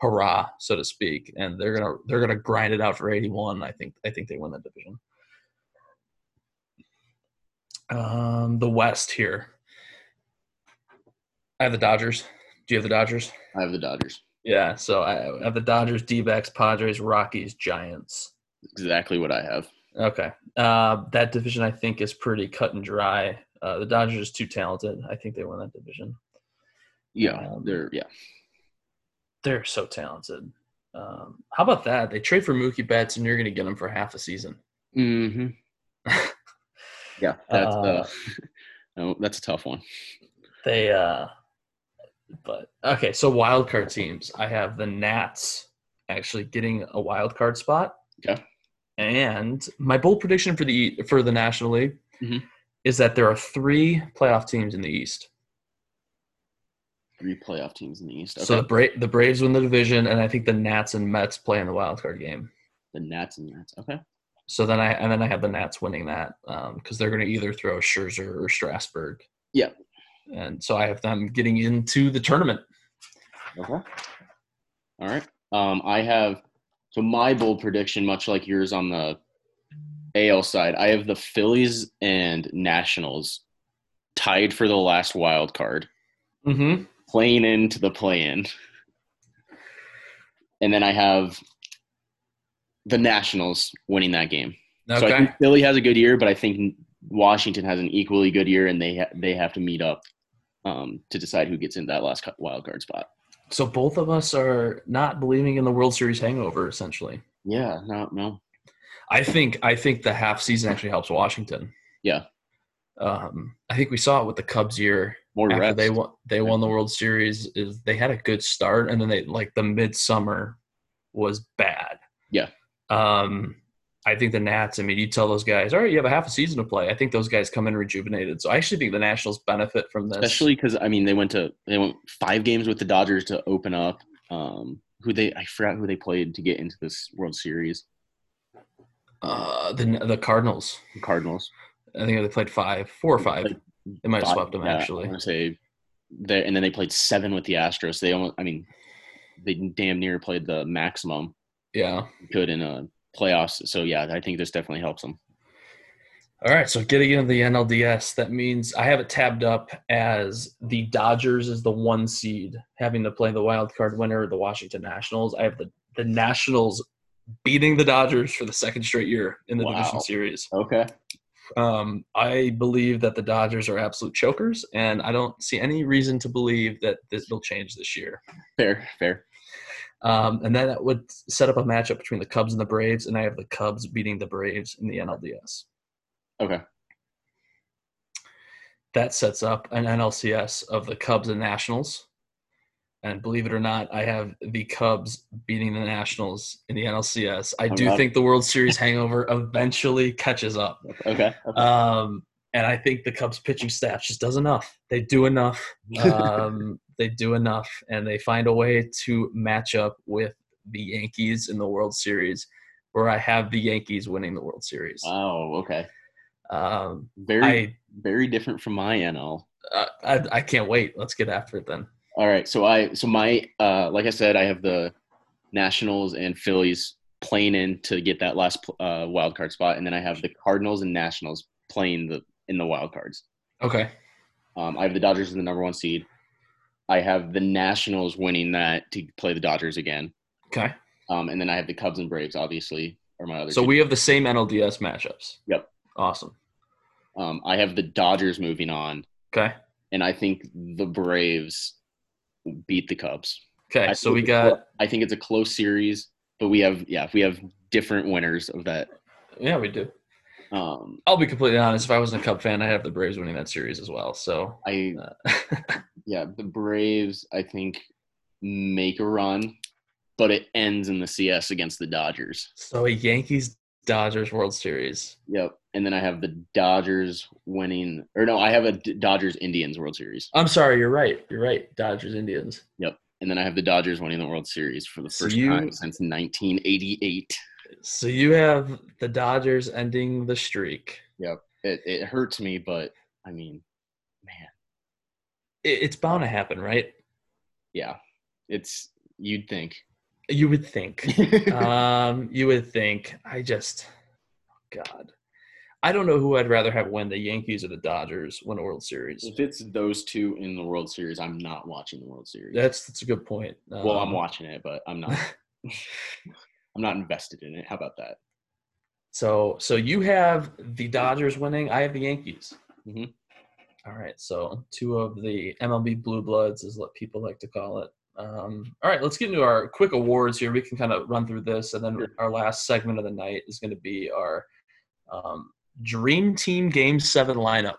hurrah, so to speak, and they're gonna grind it out for 81. I think they win that division. The West here. I have the Dodgers. Do you have the Dodgers? I have the Dodgers. Yeah, so I have the Dodgers, D-backs, Padres, Rockies, Giants. Exactly what I have. Okay. That division I think is pretty cut and dry. The Dodgers is too talented. I think they won that division. Yeah, they're so talented. How about that? They trade for Mookie Betts, and you're going to get him for half a season. Mm-hmm. Yeah, that's a tough one. So wild card teams. I have the Nats actually getting a wild card spot. Okay. And my bold prediction for the National League. Mm-hmm. Is that there are three playoff teams in the East. Three playoff teams in the East. Okay. So the Braves win the division, and I think the Nats and Mets play in the wild card game. The Nats and Mets, okay. So then I have the Nats winning that because they're going to either throw Scherzer or Strasburg. Yeah. And so I have them getting into the tournament. Okay. All right. I have – so my bold prediction, much like yours on the AL side, I have the Phillies and Nationals tied for the last wild card, playing into the play-in. And then I have the Nationals winning that game. Okay. So I think Philly has a good year, but I think Washington has an equally good year, and they have to meet up to decide who gets in that last wild card spot. So both of us are not believing in the World Series hangover, essentially. Yeah, no. I think the half season actually helps Washington. Yeah. I think we saw it with the Cubs year. They won the World Series. They had a good start, and then the midsummer was bad. Yeah. I think the Nats, I mean, you tell those guys, all right, you have a half a season to play. I think those guys come in rejuvenated. So I actually think the Nationals benefit from this. Especially because, I mean, they went 5 games with the Dodgers to open up. I forgot who they played to get into this World Series. The Cardinals. The Cardinals. I think they played 4 or 5. They might have swept them, actually. I want to say and then they played 7 with the Astros. They almost – I mean, they damn near played the maximum. Yeah. Good in a playoffs. So, yeah, I think this definitely helps them. All right, so getting into the NLDS, that means I have it tabbed up as the Dodgers as the 1 seed, having to play the wild card winner, the Washington Nationals. I have the Nationals beating the Dodgers for the 2nd straight year in the division series. Okay. I believe that the Dodgers are absolute chokers, and I don't see any reason to believe that this will change this year. Fair. And then that would set up a matchup between the Cubs and the Braves, and I have the Cubs beating the Braves in the NLDS. Okay. That sets up an NLCS of the Cubs and Nationals. And believe it or not, I have the Cubs beating the Nationals in the NLCS. I think the World Series hangover eventually catches up. Okay. And I think the Cubs pitching staff just does enough. They do enough. And they find a way to match up with the Yankees in the World Series, where I have the Yankees winning the World Series. Oh, okay. Very different from my NL. I can't wait. Let's get after it then. All right, so my like I said, I have the Nationals and Phillies playing in to get that last wild card spot, and then I have the Cardinals and Nationals playing in the wild cards. Okay. I have the Dodgers as the number 1 seed. I have the Nationals winning that to play the Dodgers again. Okay. And then I have the Cubs and Braves, obviously, are my other. So we have the same NLDS matchups. Yep. Awesome. I have the Dodgers moving on. Okay. And I think the Braves beat the Cubs. Okay, so we got – I think it's a close series, but we have different winners of that. Yeah, we do. I'll be completely honest. If I wasn't a Cub fan, I'd have the Braves winning that series as well. So yeah, the Braves, I think, make a run, but it ends in the CS against the Dodgers. So a Yankees-Dodgers World Series. Yep. And then I have the Dodgers winning – or no, I have a Dodgers-Indians World Series. I'm sorry. You're right. Dodgers-Indians. Yep. And then I have the Dodgers winning the World Series for the first time since 1988. So you have the Dodgers ending the streak. Yep. It hurts me, but, I mean, man. It's bound to happen, right? Yeah. You'd think. You would think. I just – God. I don't know who I'd rather have win, the Yankees or the Dodgers win a World Series. If it's those two in the World Series, I'm not watching the World Series. That's a good point. Well, I'm watching it, but I'm not. I'm not invested in it. How about that? So you have the Dodgers winning. I have the Yankees. Mm-hmm. All right. So two of the MLB Blue Bloods is what people like to call it. All right. Let's get into our quick awards here. We can kind of run through this, and then our last segment of the night is going to be our Dream Team Game 7 lineup,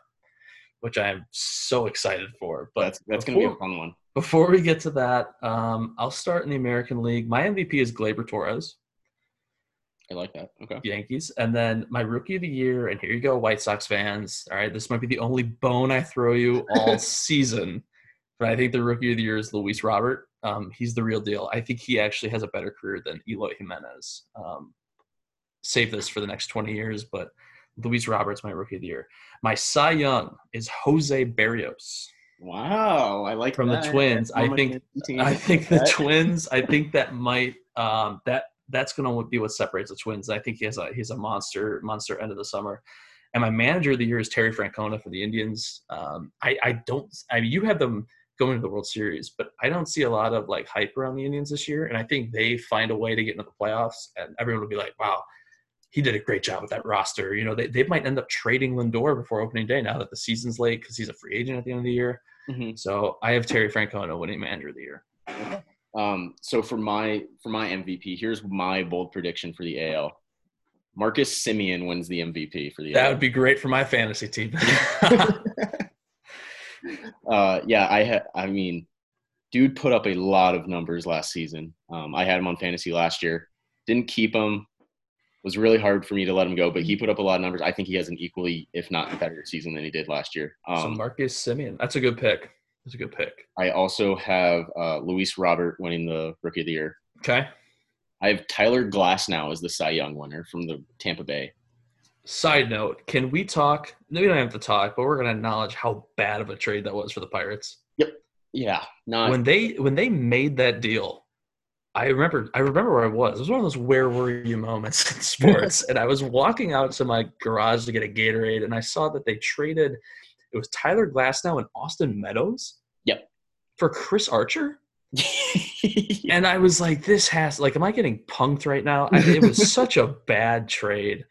which I'm so excited for. But that's going to be a fun one. Before we get to that, I'll start in the American League. My MVP is Gleyber Torres. I like that. Okay. Yankees. And then my Rookie of the Year, and here you go, White Sox fans. All right, this might be the only bone I throw you all season. But I think the Rookie of the Year is Luis Robert. He's the real deal. I think he actually has a better career than Eloy Jimenez. Save this for the next 20 years, but Luis Robert's my Rookie of the Year. My Cy Young is Jose Berrios. Wow, I like that. From the Twins. I think the Twins, I think that might That's going to be what separates the Twins. I think he's a monster end of the summer. And my manager of the year is Terry Francona for the Indians. I mean, you have them going to the World Series, but I don't see a lot of like hype around the Indians this year. And I think they find a way to get into the playoffs, and everyone will be like, wow, he did a great job with that roster. You know, they might end up trading Lindor before opening day now that the season's late because he's a free agent at the end of the year. Mm-hmm. So I have Terry Francona winning manager of the year. Okay. So for my MVP, here's my bold prediction for the AL. Marcus Semien wins the MVP for the AL. That would be great for my fantasy team. I mean, dude put up a lot of numbers last season. I had him on fantasy last year. Didn't keep him. It was really hard for me to let him go, but he put up a lot of numbers. I think he has an equally, if not better, season than he did last year. So Marcus Semien, that's a good pick. That's a good pick. I also have Luis Robert winning the Rookie of the Year. Okay. I have Tyler Glasnow as the Cy Young winner from the Tampa Bay. Side note, can we talk – we don't have to talk, but we're going to acknowledge how bad of a trade that was for the Pirates. Yep. Yeah. When they made that deal, I remember where I was. It was one of those where were you moments in sports. And I was walking out to my garage to get a Gatorade, and I saw that they traded – it was Tyler Glasnow and Austin Meadows. Yep. For Chris Archer. Yeah. And I was like, this has, like, am I getting punked right now? It was such a bad trade.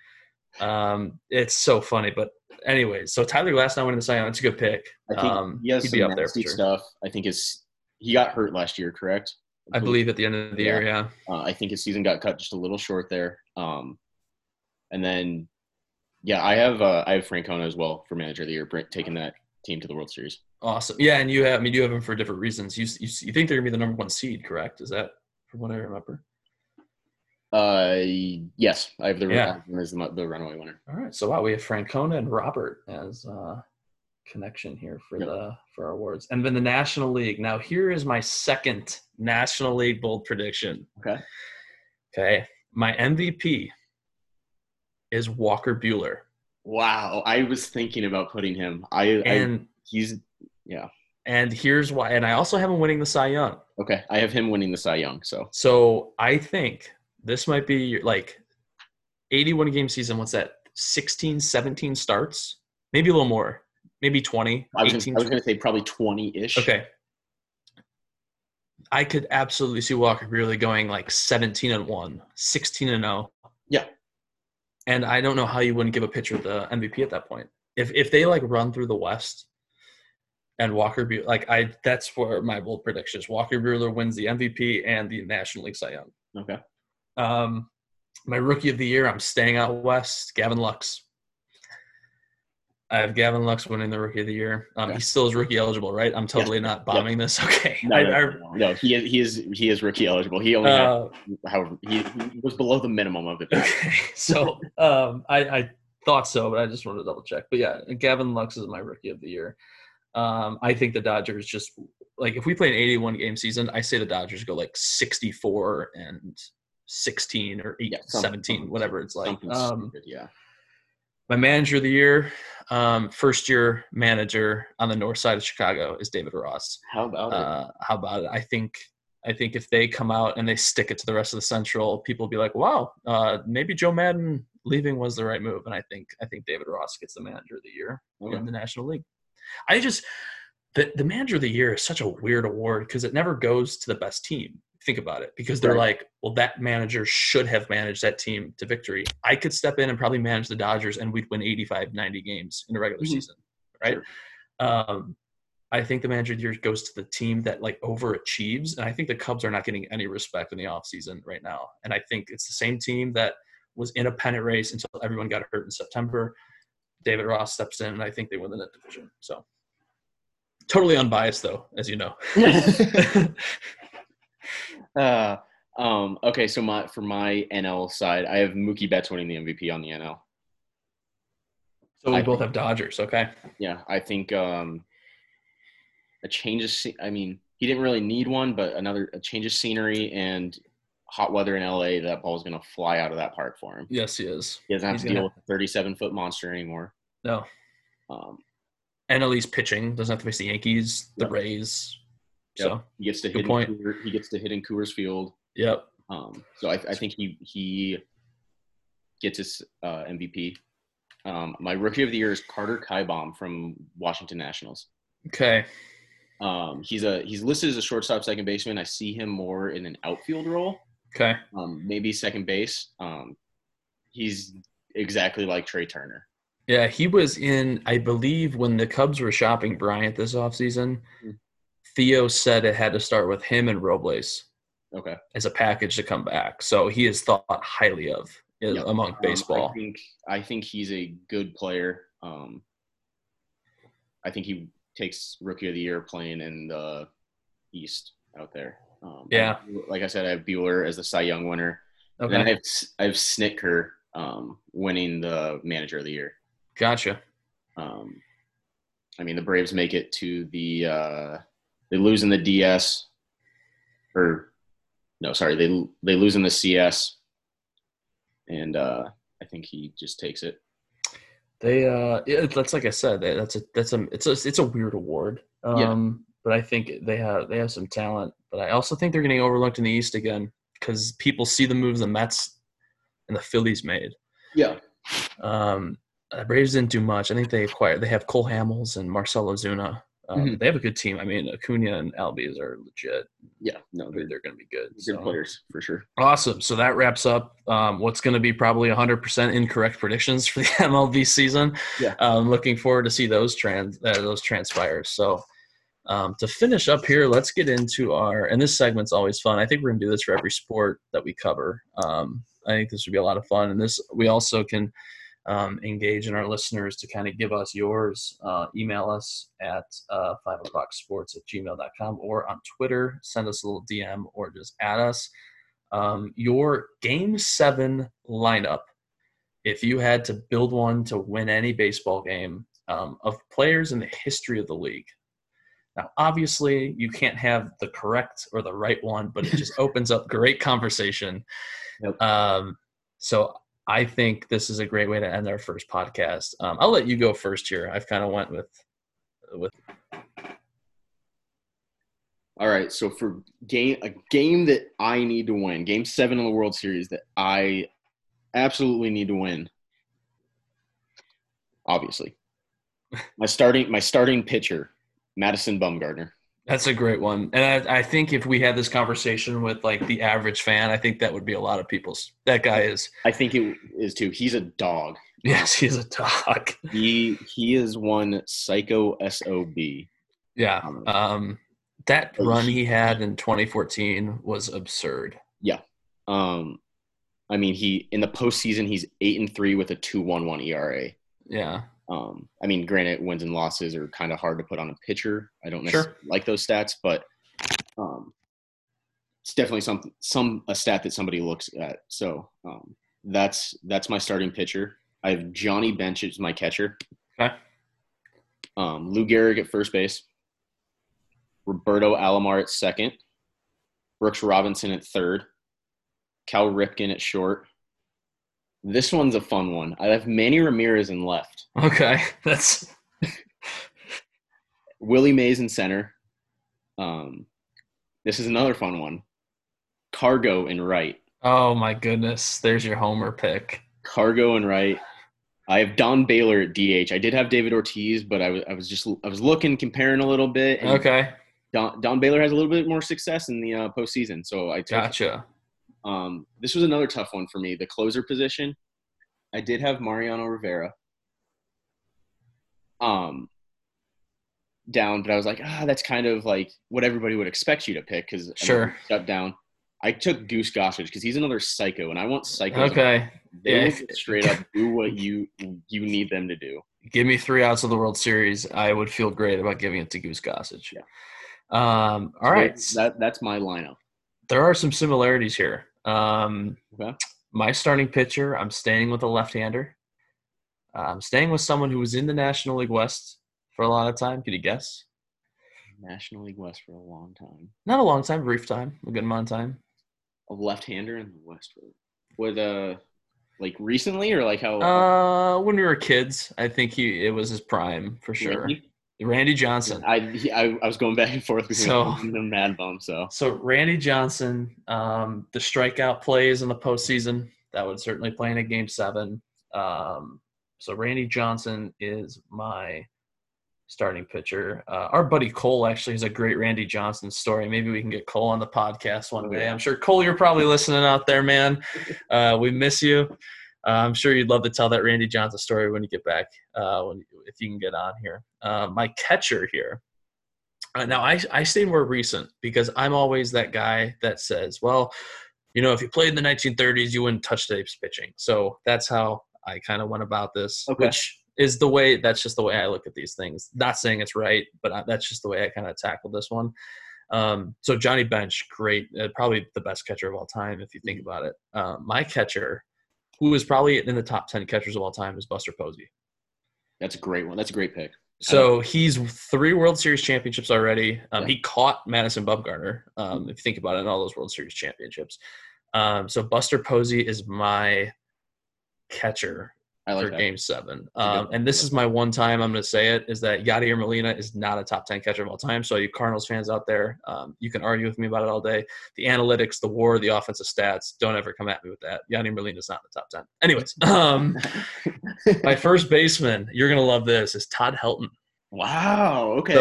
It's so funny, but anyways, so Tyler Glasnow winning the Cy Young, it's a good pick. I think he has some nasty stuff. I think he got hurt last year, correct? I believe at the end of the year, yeah. I think his season got cut just a little short there. And then, yeah, I have Francona as well for manager of the year, taking that team to the World Series. Awesome. Yeah, and you have him for different reasons. You think they're gonna be the number one seed, correct? Is that from what I remember? Yes, I have the runaway winner. All right, so wow, we have Francona and Robert as connection here for our awards, and then the National League. Now here is my second National League bold prediction. Okay, my MVP is Walker Buehler. Wow, I was thinking about putting him. And here's why. And I also have him winning the Cy Young. Okay, I have him winning the Cy Young. So I think this might be like 81 game season. What's that? 16, 17 starts, maybe a little more, maybe 20. I was going to say probably 20-ish. Okay. I could absolutely see Walker Buehler going like 17-1, 16-0. Yeah. And I don't know how you wouldn't give a pitcher the MVP at that point. If they like run through the West and Walker Buehler, that's where my bold prediction is. Walker Buehler wins the MVP and the National League Cy Young. Okay. My rookie of the year, I'm staying out West, Gavin Lux. I have Gavin Lux winning the rookie of the year. Okay. He still is rookie eligible, right? I'm totally not bombing this. Okay. No, he is rookie eligible. He only he was below the minimum of it. Okay. So I thought so, but I just wanted to double check. But yeah, Gavin Lux is my rookie of the year. I think the Dodgers just like if we play an 81 game season, I say the Dodgers go like 64-16 or 17, whatever it's like. Stupid, yeah. My manager of the year, first-year manager on the north side of Chicago is David Ross. How about it? I think if they come out and they stick it to the rest of the Central, people will be like, wow, maybe Joe Madden leaving was the right move. And I think David Ross gets the manager of the year in the National League. The manager of the year is such a weird award because it never goes to the best team. Think about it, because they're like, well, that manager should have managed that team to victory. I could step in and probably manage the Dodgers and we'd win 85-90 games in a regular season, right? Sure. I think the manager of the year goes to the team that like overachieves, and I think the Cubs are not getting any respect in the offseason right now. And I think it's the same team that was in a pennant race until everyone got hurt in September. David Ross steps in, and I think they win the division. So totally unbiased, though, as you know. Okay, so for my NL side, I have Mookie Betts winning the MVP on the NL. So we both have Dodgers, okay? Yeah, I think a change of – I mean, he didn't really need one, but a change of scenery and hot weather in L.A., that ball's going to fly out of that park for him. Yes, he is. He doesn't have to deal with a 37-foot monster anymore. No. And at least pitching. Doesn't have to face the Yankees, the Rays. Yep. So he gets to hit in Coors Field. Yep. So I think he gets his MVP. My rookie of the year is Carter Kiebohm from Washington Nationals. Okay. He's listed as a shortstop, second baseman. I see him more in an outfield role. Okay. Maybe second base. He's exactly like Trey Turner. Yeah, he was in, I believe, when the Cubs were shopping Bryant this offseason, Theo said it had to start with him and Robles. Okay. As a package to come back. So he is thought highly of among baseball. I think he's a good player. I think he takes Rookie of the Year playing in the East out there. Yeah. Like I said, I have Buehler as the Cy Young winner. Okay. And then I have Snitker winning the Manager of the Year. Gotcha. I mean, the Braves make it to the they lose in the DS, or no, sorry, they lose in the CS, and I think he just takes it. They that's like I said, it's a weird award. But I think they have some talent, but I also think they're getting overlooked in the East again because people see the moves the Mets and the Phillies made. Yeah. The Braves didn't do much. I think they have Cole Hamels and Marcell Ozuna. They have a good team. I mean, Acuna and Albies are legit. Yeah. No, they're going to be good. Good players for sure. Awesome. So that wraps up what's going to be probably 100% incorrect predictions for the MLB season. Yeah. Looking forward to see those transpire. So to finish up here, let's get into our – and this segment's always fun. I think we're going to do this for every sport that we cover. I think this would be a lot of fun. And this we also can – engage in our listeners to kind of give us yours. Email us at 5o'clocksports@gmail.com or on Twitter, send us a little DM or just add us. Your Game 7 lineup, if you had to build one to win any baseball game, of players in the history of the league. Now, obviously, you can't have the correct or the right one, but it just opens up great conversation. Yep. So I think this is a great way to end our first podcast. I'll let you go first here. I've kind of went with. All right. So for a game that I need to win, Game 7 of the World Series that I absolutely need to win. Obviously, my starting pitcher, Madison Bumgarner. That's a great one. And I think if we had this conversation with, like, the average fan, I think that would be a lot of people's – that guy is. I think it is too. He's a dog. Yes, he's a dog. He is one psycho SOB. Yeah. That run he had in 2014 was absurd. Yeah. I mean, he – in the postseason, he's 8-3 with a 2.11 ERA. Yeah. I mean, granted, wins and losses are kind of hard to put on a pitcher. I don't necessarily like those stats, but it's definitely a stat that somebody looks at. So that's my starting pitcher. I have Johnny Bench as my catcher. Okay. Lou Gehrig at first base. Roberto Alomar at second. Brooks Robinson at third. Cal Ripken at short. This one's a fun one. I have Manny Ramirez in left. Okay, that's Willie Mays in center. This is another fun one. Cargo in right. Oh my goodness! There's your homer pick. Cargo in right. I have Don Baylor at DH. I did have David Ortiz, but I was looking, comparing a little bit. And okay. Don Baylor has a little bit more success in the postseason, so I took. Gotcha. This was another tough one for me, the closer position. I did have Mariano Rivera down, but I was like, that's kind of like what everybody would expect you to pick because sure. Shut down. I took Goose Gossage because he's another psycho, and I want psychos. Okay. They straight up do what you need them to do. Give me 3 outs of the World Series. I would feel great about giving it to Goose Gossage. Yeah. All right. That's my lineup. There are some similarities here. Okay. My starting pitcher, I'm staying with a left-hander. I'm staying with someone who was in the National League West for a lot of time. Could you guess? National League West for a long time. Not a long time, brief time, a good amount of time. A left-hander in the West. With like recently or like how? When we were kids, I think it was his prime for sure. Really? Randy Johnson. I was going back and forth between him and Mad Bum. So Randy Johnson, the strikeout plays in the postseason, that would certainly play in a Game 7. So Randy Johnson is my starting pitcher. Our buddy Cole actually has a great Randy Johnson story. Maybe we can get Cole on the podcast one day. I'm sure, Cole, you're probably listening out there, man. We miss you. I'm sure you'd love to tell that Randy Johnson story when you get back, if you can get on here. My catcher here. Now, I stay more recent because I'm always that guy that says, well, you know, if you played in the 1930s, you wouldn't touch today's pitching. So that's how I kind of went about this, which is the way – that's just the way I look at these things. Not saying it's right, but that's just the way I kind of tackled this one. So Johnny Bench, great, probably the best catcher of all time if you think about it. My catcher – who is probably in the top 10 catchers of all time, is Buster Posey. That's a great one. That's a great pick. So he's 3 World Series championships already. He caught Madison Bumgarner, if you think about it, in all those World Series championships. So Buster Posey is my catcher for that. Game 7. And this is my one time I'm going to say it, is that Yadier Molina is not a top 10 catcher of all time. So you Cardinals fans out there, you can argue with me about it all day. The analytics, the WAR, the offensive stats, don't ever come at me with that. Yadier Molina is not in the top 10. Anyways, my first baseman, you're going to love this, is Todd Helton. Wow, okay.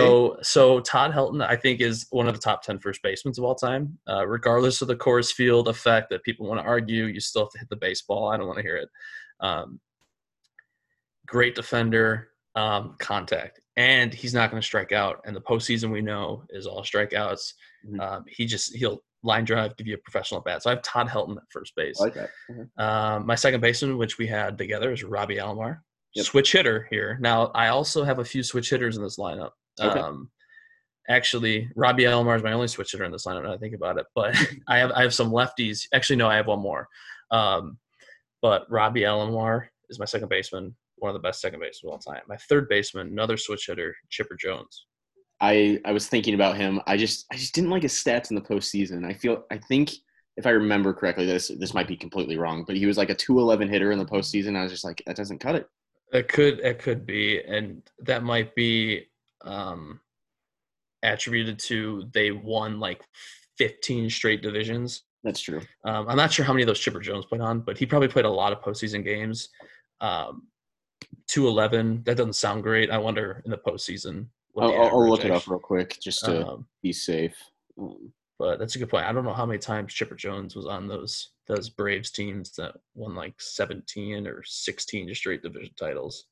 So Todd Helton, I think, is one of the top 10 first basemen of all time. Regardless of the Coors Field effect that people want to argue, you still have to hit the baseball. I don't want to hear it. Great defender, contact, and he's not going to strike out. And the postseason, we know, is all strikeouts. Mm-hmm. He'll line drive, give you a professional bat. So I have Todd Helton at first base. I like that. Mm-hmm. My second baseman, which we had together, is Robbie Alomar. Yep. Switch hitter here. Now, I also have a few switch hitters in this lineup. Okay. Actually, Robbie Alomar is my only switch hitter in this lineup. Now I think about it, but I have some lefties. Actually, no, I have one more. But Robbie Alomar is my second baseman. One of the best second basemen of all time. My third baseman, another switch hitter, Chipper Jones. I was thinking about him. I just didn't like his stats in the postseason. I think if I remember correctly, this might be completely wrong, but he was like a 211 hitter in the postseason. I was just like, that doesn't cut it. It could be, and that might be attributed to they won like 15 straight divisions. That's true. I'm not sure how many of those Chipper Jones played on, but he probably played a lot of postseason games. 211. That doesn't sound great. I wonder in the postseason. I'll look it up real quick just to be safe. But that's a good point. I don't know how many times Chipper Jones was on those Braves teams that won like 17 or 16 straight division titles.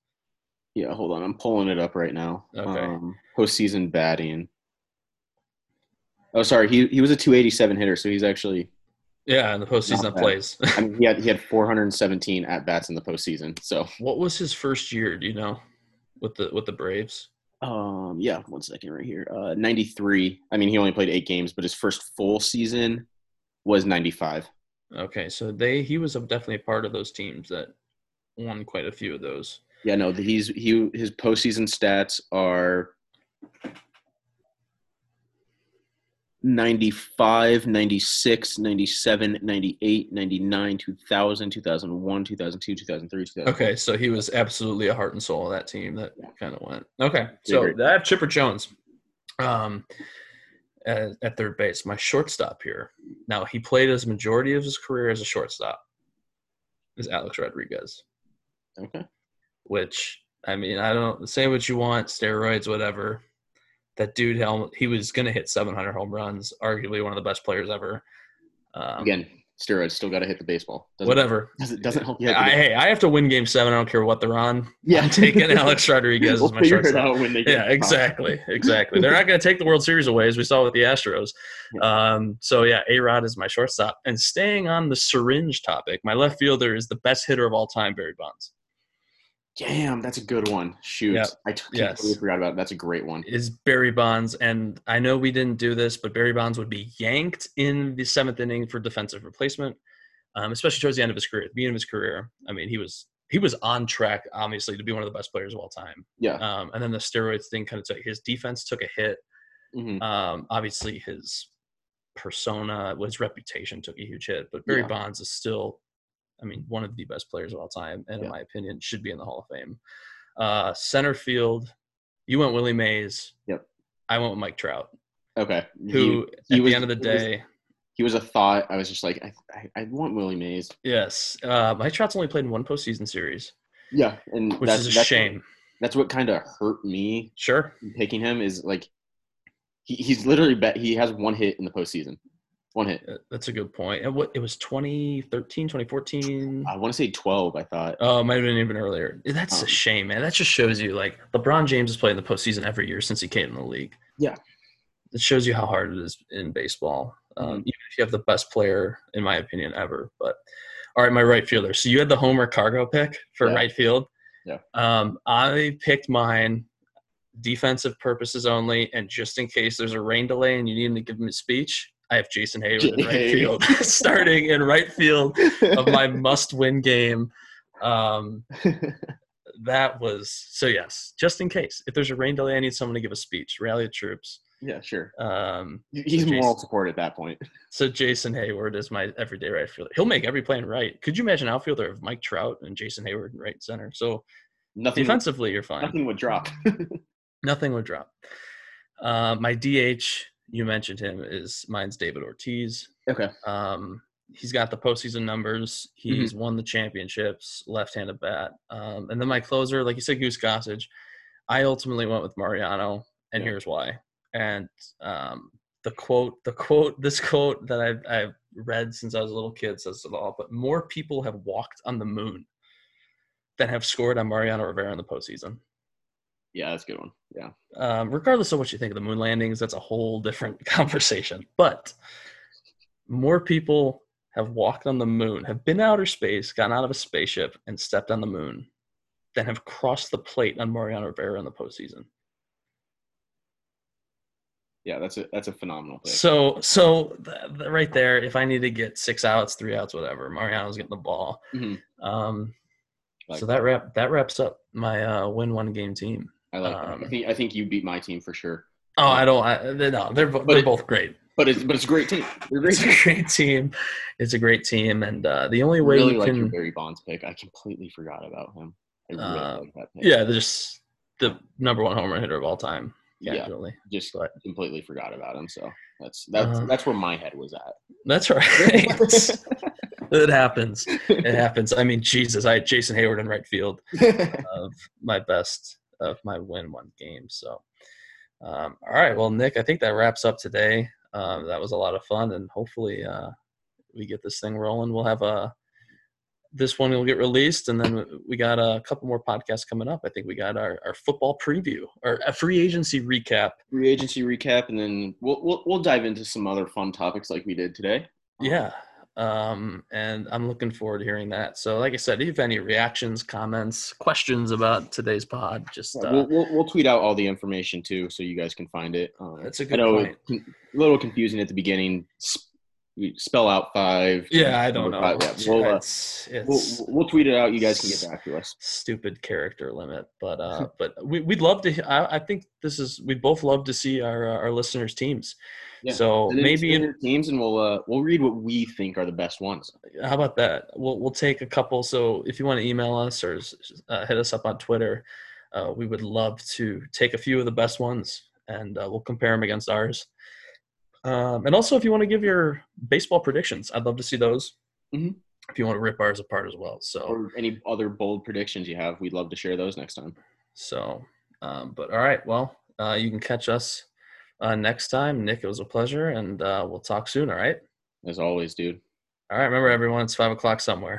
Yeah, hold on. I'm pulling it up right now. Okay. Postseason batting. Oh, sorry. He was a 287 hitter, so he's actually. Yeah, in the postseason plays. I mean, he had 417 at-bats in the postseason. So, what was his first year, do you know, with the Braves? Yeah, one second right here. 93. I mean, he only played 8 games, but his first full season was 95. Okay, so he was definitely a part of those teams that won quite a few of those. Yeah, no, his postseason stats are 95, 96, 97, 98, 99, 2000, 2001, 2002, 2003, 2004. Okay, so he was absolutely a heart and soul of that team that kind of went. Okay, so I have Chipper Jones at third base. My shortstop here. Now, he played as majority of his career as a shortstop is Alex Rodriguez. Okay. Which, I mean, I don't – say what you want, steroids, whatever. That dude, he was going to hit 700 home runs, arguably one of the best players ever. Again, steroids, still got to hit the baseball. Doesn't help you. Hey, I have to win Game 7. I don't care what they're on. Yeah. I'm taking Alex Rodriguez as my shortstop. Yeah, exactly. They're not going to take the World Series away, as we saw with the Astros. A-Rod is my shortstop. And staying on the syringe topic, my left fielder is the best hitter of all time, Barry Bonds. Damn, that's a good one. Shoot. Yep. I totally forgot about it. That's a great one. Is Barry Bonds. And I know we didn't do this, but Barry Bonds would be yanked in the 7th inning for defensive replacement, especially towards the end of his career. At the beginning of his career, I mean, he was on track, obviously, to be one of the best players of all time. Yeah. And then the steroids thing kind of his defense took a hit. Mm-hmm. Obviously, his persona, his reputation took a huge hit. But Barry Bonds is still – I mean, one of the best players of all time, and in my opinion, should be in the Hall of Fame. Center field, You went Willie Mays. Yep. I went with Mike Trout. Okay. Who, at the end of the day... He was a thought. I was just like, I want Willie Mays. Yes. Mike Trout's only played in one postseason series. Yeah. And which is a shame. That's what kind of hurt me. Sure. Picking him is like, he's literally he has one hit in the postseason. One hit. That's a good point. And it was 2013, 2014? I want to say 12, I thought. Oh, it might have been even earlier. That's a shame, man. That just shows you, like, LeBron James has played in the postseason every year since he came in the league. Yeah. It shows you how hard it is in baseball. Even if you have the best player, in my opinion, ever. But all right, my right fielder. So you had the Homer Cargo pick for right field. Yeah. I picked mine, defensive purposes only, and just in case there's a rain delay and you need him to give him a speech, I have Jason Heyward in right field, starting in right field of my must-win game. That was so. Yes, just in case if there's a rain delay, I need someone to give a speech, rally the troops. Yeah, sure. He's moral support at that point. So Jason Heyward is my everyday right fielder. He'll make every play in right. Could you imagine an outfielder of Mike Trout and Jason Heyward in right center? So defensively, you're fine. Nothing would drop. Nothing would drop. My DH, you mentioned him, mine's David Ortiz. Okay. He's got the postseason numbers. He's won the championships, left-handed bat. And then my closer, like you said, Goose Gossage. I ultimately went with Mariano, and here's why. And this quote that I've read since I was a little kid says it all, but more people have walked on the moon than have scored on Mariano Rivera in the postseason. Yeah, that's a good one. Yeah. Regardless of what you think of the moon landings, that's a whole different conversation. But more people have walked on the moon, have been outer space, gotten out of a spaceship, and stepped on the moon than have crossed the plate on Mariano Rivera in the postseason. Yeah, that's a phenomenal pick. So right there, if I need to get 6 outs, 3 outs, whatever, Mariano's getting the ball. Mm-hmm. So that wraps up my win one game team. I like that. I think you beat my team for sure. Oh, they're both great. But it's a great team. It's a great team, and the only way really you can your Barry Bonds pick. I completely forgot about him. I really like that pick. Yeah, just the number 1 home run hitter of all time. Casually. Yeah, completely forgot about him. So that's where my head was at. That's right. It happens. I mean, Jesus, I had Jason Heyward in right field of my win one game. So, all right. Well, Nick, I think that wraps up today. That was a lot of fun, and hopefully we get this thing rolling. We'll have this one will get released, and then we got a couple more podcasts coming up. I think we got our football preview, or a free agency recap, and then we'll dive into some other fun topics like we did today. Yeah, and I'm looking forward to hearing that. So, like I said, if you have any reactions, comments, questions about today's pod, just we'll tweet out all the information too, so you guys can find it. That's a good point. A little confusing at the beginning. We spell out 5. Yeah, I don't know. 5. Yeah, we'll tweet it out. You guys can get back to us. Stupid character limit, but we'd love to. I think we'd both love to see our listeners' teams. Yeah. So maybe in teams, and we'll read what we think are the best ones. How about that? We'll take a couple. So if you want to email us or hit us up on Twitter, we would love to take a few of the best ones, and we'll compare them against ours. And also, if you want to give your baseball predictions, I'd love to see those. Mm-hmm. If you want to rip ours apart as well, or any other bold predictions you have, we'd love to share those next time. So, but all right, well, you can catch us next time, Nick. It was a pleasure, and we'll talk soon. All right, as always, dude. All right, remember everyone, it's 5:00 somewhere.